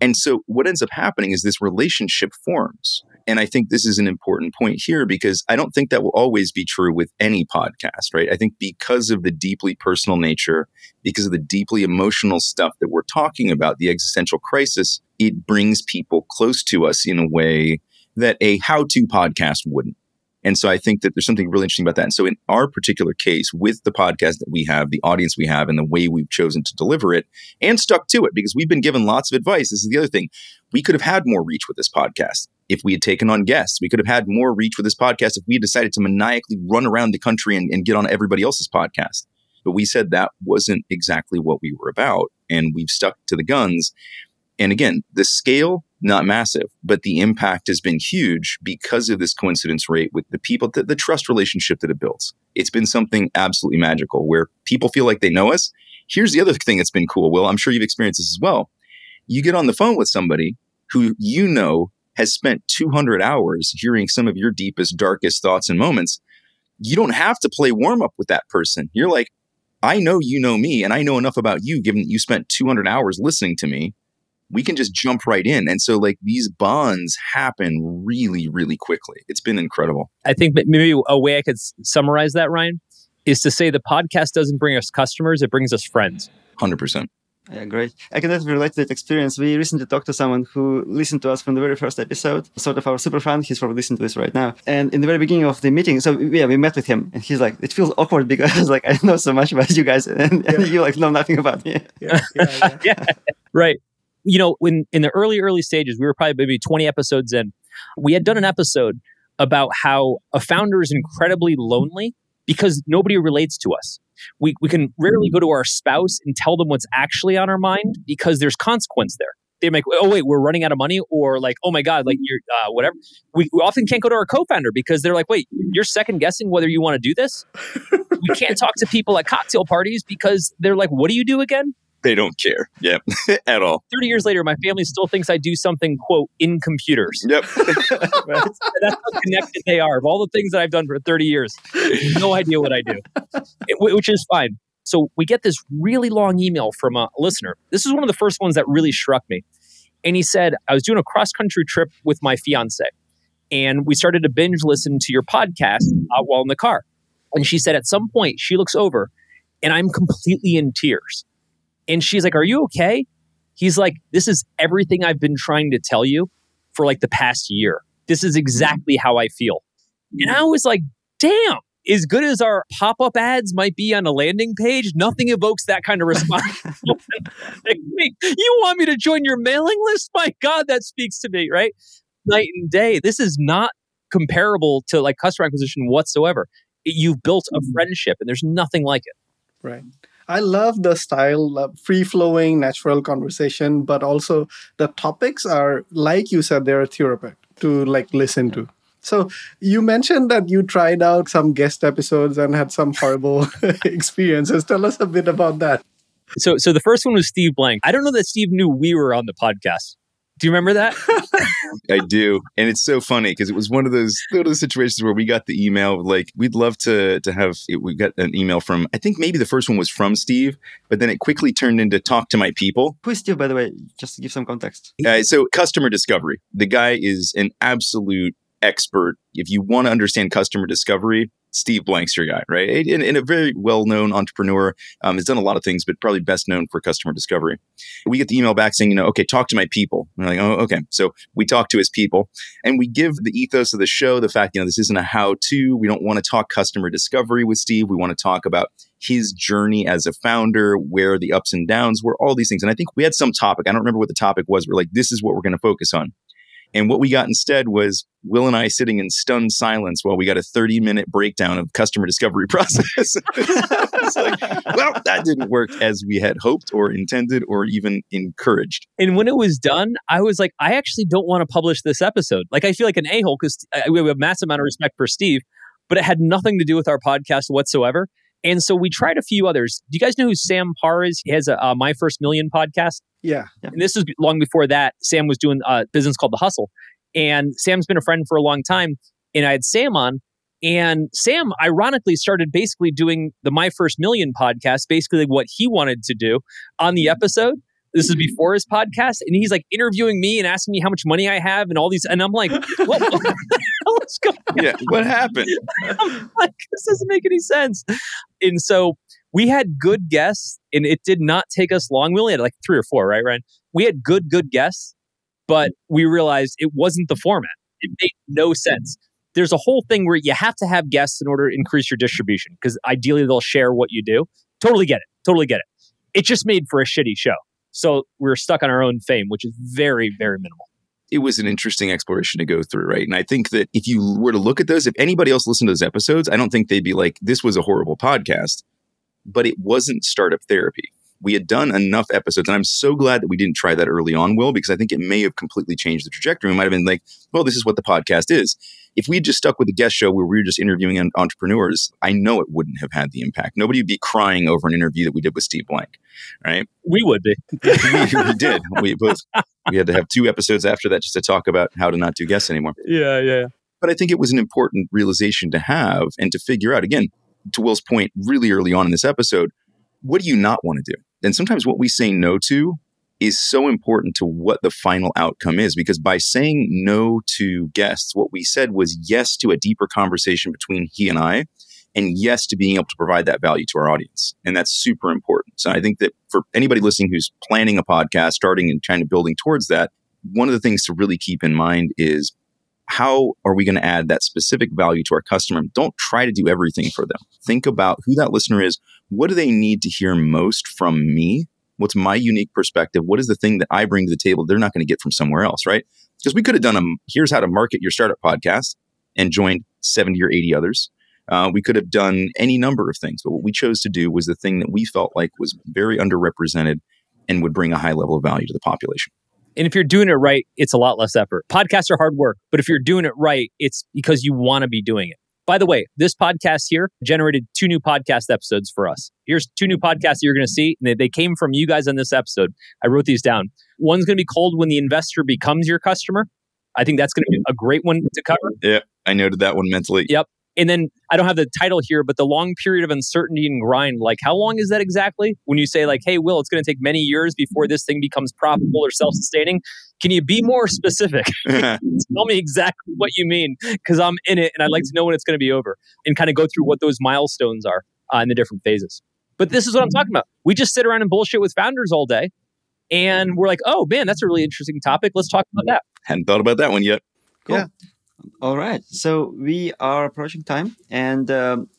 and so what ends up happening is this relationship forms. And I think this is an important point here, because I don't think that will always be true with any podcast, right? I think because of the deeply personal nature, because of the deeply emotional stuff that we're talking about, the existential crisis, it brings people close to us in a way that a how-to podcast wouldn't. And so I think that there's something really interesting about that. And so in our particular case, with the podcast that we have, the audience we have, and the way we've chosen to deliver it and stuck to it, because we've been given lots of advice. This is the other thing. We could have had more reach with this podcast if we had taken on guests. We could have had more reach with this podcast if we had decided to maniacally run around the country and get on everybody else's podcast. But we said that wasn't exactly what we were about, and we've stuck to the guns. And again, the scale, not massive, but the impact has been huge because of this coincidence rate with the people, the trust relationship that it builds. It's been something absolutely magical where people feel like they know us. Here's the other thing that's been cool, Will. I'm sure you've experienced this as well. You get on the phone with somebody who you know has spent 200 hours hearing some of your deepest, darkest thoughts and moments. You don't have to play warm up with that person. You're like, I know you know me, and I know enough about you, given that you spent 200 hours listening to me. We can just jump right in. And so like these bonds happen really, really quickly. It's been incredible. I think maybe a way I could summarize that, Ryan, is to say the podcast doesn't bring us customers, it brings us friends. 100%. Yeah, great. I can definitely relate to that experience. We recently talked to someone who listened to us from the very first episode, sort of our super fan. He's probably listening to this right now. And in the very beginning of the meeting, so yeah, we met with him and he's like, it feels awkward because like, I know so much about you guys and you like know nothing about me. Yeah. Right. You know, when in the early stages, we were probably maybe 20 episodes in, we had done an episode about how a founder is incredibly lonely because nobody relates to us. We can rarely go to our spouse and tell them what's actually on our mind because there's consequence there. They make, oh, wait, we're running out of money, or like, oh my God, like you're whatever. We often can't go to our co-founder because they're like, wait, you're second guessing whether you want to do this? We can't talk to people at cocktail parties because they're like, what do you do again? They don't care. Yeah, at all. 30 years later, my family still thinks I do something, quote, in computers. Yep. That's how connected they are. Of all the things that I've done for 30 years, no idea what I do, which is fine. So we get this really long email from a listener. This is one of the first ones that really struck me. And he said, I was doing a cross-country trip with my fiance, and we started to binge listen to your podcast while in the car. And she said, at some point, she looks over, and I'm completely in tears. And she's like, are you okay? He's like, this is everything I've been trying to tell you for like the past year. This is exactly how I feel. And I was like, damn, as good as our pop-up ads might be on a landing page, nothing evokes that kind of response. Like, wait, you want me to join your mailing list? My God, that speaks to me, right? Night and day. This is not comparable to like customer acquisition whatsoever. You've built a friendship and there's nothing like it. Right. I love the style of free-flowing, natural conversation, but also the topics are, like you said, they're therapeutic to like listen to. So you mentioned that you tried out some guest episodes and had some horrible experiences. Tell us a bit about that. So the first one was Steve Blank. I don't know that Steve knew we were on the podcast. Do you remember that? I do. And it's so funny because it was one of those little situations where we got the email, like, we'd love to have it. We got an email from, I think maybe the first one was from Steve, but then it quickly turned into talk to my people. Who is Steve, by the way? Just to give some context. So customer discovery. The guy is an absolute expert. If you want to understand customer discovery, Steve Blank's your guy, right? And a very well-known entrepreneur, has done a lot of things, but probably best known for customer discovery. We get the email back saying, you know, okay, talk to my people. And we're like, oh, okay. So we talk to his people and we give the ethos of the show, the fact, you know, this isn't a how-to. We don't want to talk customer discovery with Steve. We want to talk about his journey as a founder, where the ups and downs were, all these things. And I think we had some topic. I don't remember what the topic was. We're like, this is what we're going to focus on. And what we got instead was Will and I sitting in stunned silence while we got a 30-minute breakdown of customer discovery process. It's like, well, that didn't work as we had hoped or intended or even encouraged. And when it was done, I was like, I actually don't want to publish this episode. Like, I feel like an a-hole because we have a massive amount of respect for Steve, but it had nothing to do with our podcast whatsoever. And so we tried a few others. Do you guys know who Sam Parr is? He has a My First Million podcast. Yeah. And this is long before that. Sam was doing a business called The Hustle. And Sam's been a friend for a long time. And I had Sam on. And Sam, ironically, started basically doing the My First Million podcast, basically what he wanted to do on the episode. This is before his podcast. And he's like interviewing me and asking me how much money I have and all these. And I'm like, whoa, what's going on? Yeah, what happened? I'm like, this doesn't make any sense. And so we had good guests and it did not take us long. We only had like 3 or 4, right, Ryan? We had good guests, but we realized it wasn't the format. It made no sense. there's a whole thing where you have to have guests in order to increase your distribution because ideally they'll share what you do. Totally get it. It just made for a shitty show. So we're stuck on our own fame, which is very, very minimal. It was an interesting exploration to go through, right? And I think that if you were to look at those, if anybody else listened to those episodes, I don't think they'd be like, this was a horrible podcast, but it wasn't Startup Therapy. We had done enough episodes, and I'm so glad that we didn't try that early on, Will, because I think it may have completely changed the trajectory. We might have been like, well, this is what the podcast is. If we had just stuck with a guest show where we were just interviewing entrepreneurs, I know it wouldn't have had the impact. Nobody would be crying over an interview that we did with Steve Blank, right? We would be. We did. We had to have two episodes after that just to talk about how to not do guests anymore. Yeah. But I think it was an important realization to have and to figure out, again, to Will's point really early on in this episode, what do you not want to do? And sometimes what we say no to is so important to what the final outcome is, because by saying no to guests, what we said was yes to a deeper conversation between he and I, and yes to being able to provide that value to our audience. And that's super important. So I think that for anybody listening who's planning a podcast, starting and trying to building towards that, one of the things to really keep in mind is how are we going to add that specific value to our customer? Don't try to do everything for them. Think about who that listener is. What do they need to hear most from me? What's my unique perspective? What is the thing that I bring to the table they're not going to get from somewhere else, right? Because we could have done a here's how to market your startup podcast and joined 70 or 80 others. We could have done any number of things, but what we chose to do was the thing that we felt like was very underrepresented and would bring a high level of value to the population. And if you're doing it right, it's a lot less effort. Podcasts are hard work, but if you're doing it right, it's because you want to be doing it. By the way, this podcast here generated two new podcast episodes for us. Here's two new podcasts that you're going to see. And they came from you guys on this episode. I wrote these down. One's going to be called When the Investor Becomes Your Customer. I think that's going to be a great one to cover. Yeah, I noted that one mentally. Yep. And then I don't have the title here, but the long period of uncertainty and grind, like how long is that exactly? When you say like, hey, Will, it's going to take many years before this thing becomes profitable or self-sustaining. Can you be more specific? Tell me exactly what you mean, because I'm in it and I'd like to know when it's going to be over and kind of go through what those milestones are in the different phases. But this is what I'm talking about. We just sit around and bullshit with founders all day and we're like, oh man, that's a really interesting topic. Let's talk about that. Hadn't thought about that one yet. Cool. Yeah. All right. So we are approaching time. And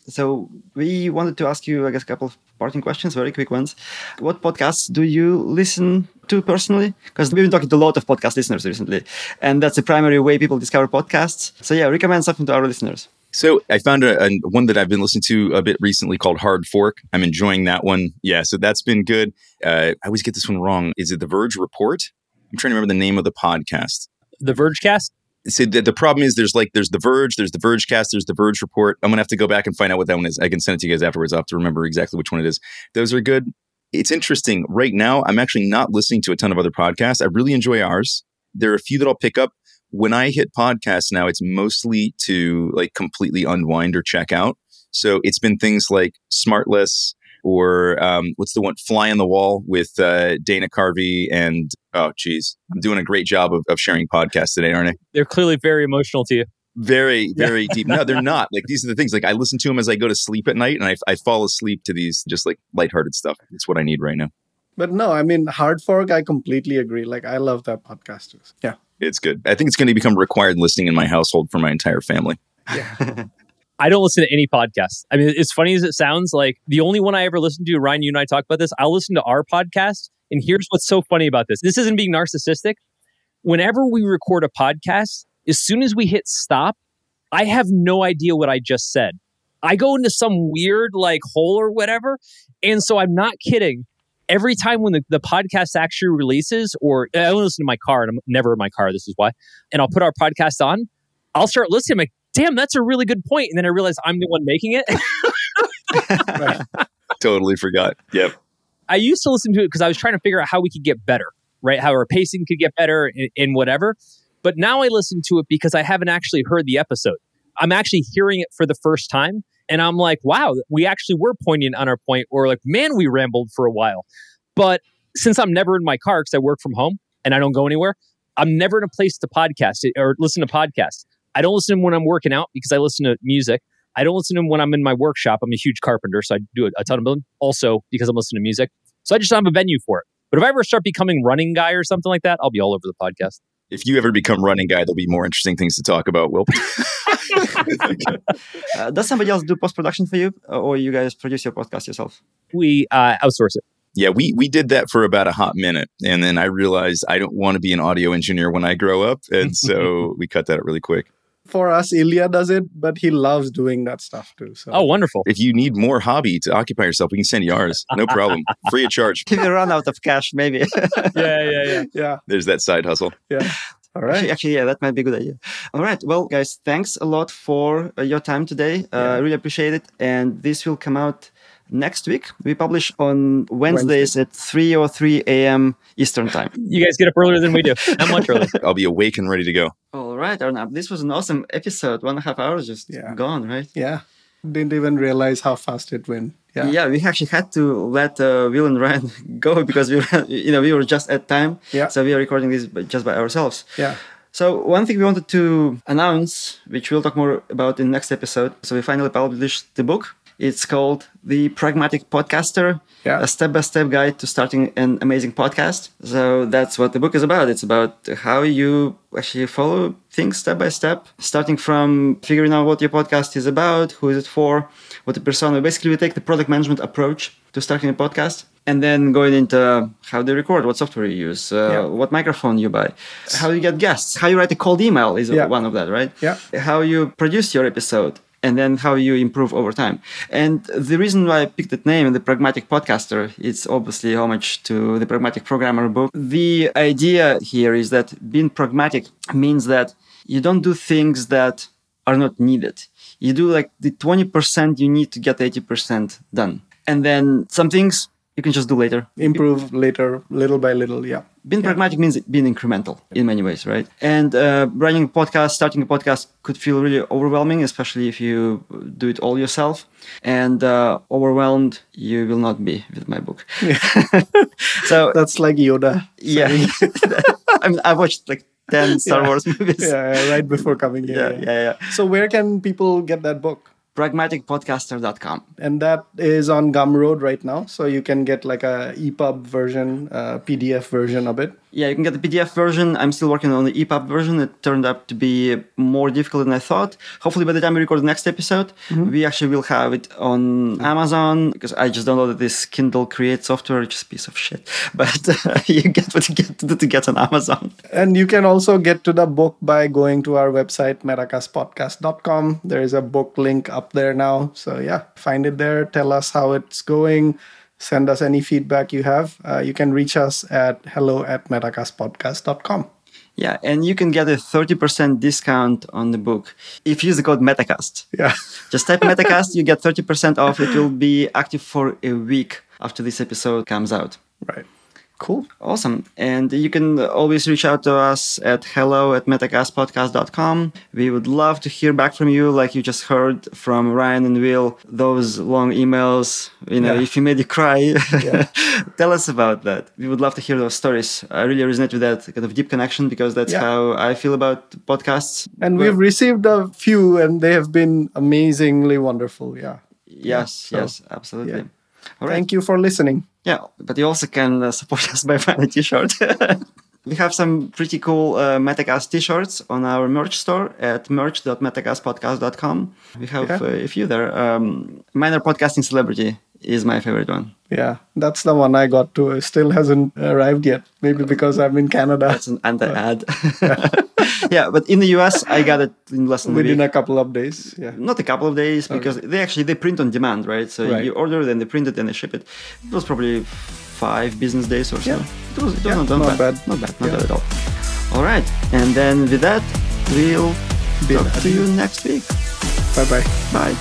so we wanted to ask you, I guess, a couple of parting questions, very quick ones. What podcasts do you listen to personally? Because we've been talking to a lot of podcast listeners recently, and that's the primary way people discover podcasts. So yeah, recommend something to our listeners. So I found one that I've been listening to a bit recently called Hard Fork. I'm enjoying that one. Yeah, so that's been good. I always get this one wrong. Is it The Verge Report? I'm trying to remember the name of the podcast. The Vergecast? So the problem is there's The Verge, there's The Vergecast, there's The Verge Report. I'm going to have to go back and find out what that one is. I can send it to you guys afterwards. I'll have to remember exactly which one it is. Those are good. It's interesting. Right now, I'm actually not listening to a ton of other podcasts. I really enjoy ours. There are a few that I'll pick up. When I hit podcasts now, it's mostly to like completely unwind or check out. So it's been things like Smartless or what's the one? Fly on the Wall with Dana Carvey and... Oh, geez. I'm doing a great job of sharing podcasts today, aren't I? They're clearly very emotional to you. Very, very deep. No, they're not. Like, these are the things. Like, I listen to them as I go to sleep at night, and I fall asleep to these just like lighthearted stuff. It's what I need right now. But no, I mean, Hard Fork, I completely agree. Like, I love that podcast. Yeah. It's good. I think it's going to become required listening in my household for my entire family. Yeah. I don't listen to any podcasts. I mean, as funny as it sounds, like the only one I ever listen to, Ryan, you and I talk about this, I'll listen to our podcast. And here's what's so funny about this. This isn't being narcissistic. Whenever we record a podcast, as soon as we hit stop, I have no idea what I just said. I go into some weird like hole or whatever. And so I'm not kidding. Every time when the podcast actually releases, or I listen to my car, and I'm never in my car, this is why. And I'll put our podcast on. I'll start listening. I'm like, damn, that's a really good point. And then I realize I'm the one making it. Totally forgot. Yep. I used to listen to it because I was trying to figure out how we could get better, right? How our pacing could get better and whatever. But now I listen to it because I haven't actually heard the episode. I'm actually hearing it for the first time. And I'm like, wow, we actually were poignant on our point. Or like, man, we rambled for a while. But since I'm never in my car because I work from home and I don't go anywhere, I'm never in a place to podcast or listen to podcasts. I don't listen to them when I'm working out because I listen to music. I don't listen to them when I'm in my workshop. I'm a huge carpenter, so I do a ton of them also because I'm listening to music. So I just don't have a venue for it. But if I ever start becoming running guy or something like that, I'll be all over the podcast. If you ever become running guy, there'll be more interesting things to talk about, Will. Does somebody else do post-production for you, or you guys produce your podcast yourself? We outsource it. Yeah, we did that for about a hot minute. And then I realized I don't want to be an audio engineer when I grow up. And so we cut that out really quick. For us, Ilya does it, but he loves doing that stuff too. So. Oh, wonderful. If you need more hobby to occupy yourself, we can send you ours. No problem. Free of charge. If you run out of cash, maybe. Yeah. There's that side hustle. Yeah. All right. Actually, yeah, that might be a good idea. All right. Well, guys, thanks a lot for your time today. I really appreciate it. And this will come out next week. We publish on Wednesdays at 3 or 3 a.m. Eastern time. You guys get up earlier than we do. Not much earlier. I'll be awake and ready to go. All right, Arnab. This was an awesome episode. 1.5 hours just gone, right? Yeah. Didn't even realize how fast it went. Yeah, we actually had to let Will and Ryan go because we were just at time. Yeah. So we are recording this just by ourselves. Yeah. So one thing we wanted to announce, which we'll talk more about in the next episode. So we finally published the book. It's called The Pragmatic Podcaster, a step-by-step guide to starting an amazing podcast. So that's what the book is about. It's about how you actually follow things step-by-step, starting from figuring out what your podcast is about, who is it for, what the persona. Basically, we take the product management approach to starting a podcast. And then going into how they record, what software you use, what microphone you buy, how you get guests, how you write a cold email is one of that, right? Yeah. How you produce your episode. And then how you improve over time. And the reason why I picked that name, The Pragmatic Podcaster, it's obviously homage to The Pragmatic Programmer book. The idea here is that being pragmatic means that you don't do things that are not needed. You do like the 20% you need to get 80% done. And then some things you can just do later. Improve later, little by little, Being pragmatic means being incremental in many ways, right? And running a podcast, starting a podcast could feel really overwhelming, especially if you do it all yourself. And overwhelmed you will not be with my book. Yeah. So that's like Yoda. Yeah. I mean, I watched like 10 Star Wars movies. Yeah, right before coming here. Yeah. So where can people get that book? Pragmaticpodcaster.com. And that is on Gumroad right now. So you can get like a EPUB version, PDF version of it. Yeah, you can get the PDF version. I'm still working on the EPUB version. It turned out to be more difficult than I thought. Hopefully by the time we record the next episode, we actually will have it on Amazon, because I just downloaded this Kindle Create software, which is a piece of shit. But you get what you get to get on Amazon. And you can also get to the book by going to our website, metacastpodcast.com. There is a book link up there now. So yeah, find it there. Tell us how it's going. Send us any feedback you have. You can reach us at hello@metacastpodcast.com. Yeah, and you can get a 30% discount on the book if you use the code Metacast. Yeah. Just type Metacast, you get 30% off. It will be active for a week after this episode comes out. Right. Cool. Awesome. And you can always reach out to us at hello@metacastpodcast.com. We would love to hear back from you, like you just heard from Ryan and Will, those long emails, if you made you cry, tell us about that. We would love to hear those stories. I really resonate with that kind of deep connection because that's how I feel about podcasts. And we've received a few and they have been amazingly wonderful. Yeah. Yes, absolutely. Yeah. All right. Thank you for listening. Yeah, but you also can support us by buying a t-shirt. We have some pretty cool Metacast t-shirts on our merch store at merch.metacastpodcast.com. We have a few there. Minor Podcasting Celebrity is my favorite one. Yeah, that's the one I got too. It still hasn't arrived yet. Maybe because I'm in Canada. That's an anti-ad. Yeah, but in the US, I got it in less than within a couple of days. Yeah, not a couple of days because they print on demand, right? So you order, then they print it, then they ship it. It was probably 5 business days or so. Yeah. It was not bad. Not bad at all. All right, and then with that, we'll talk to you next week. Bye.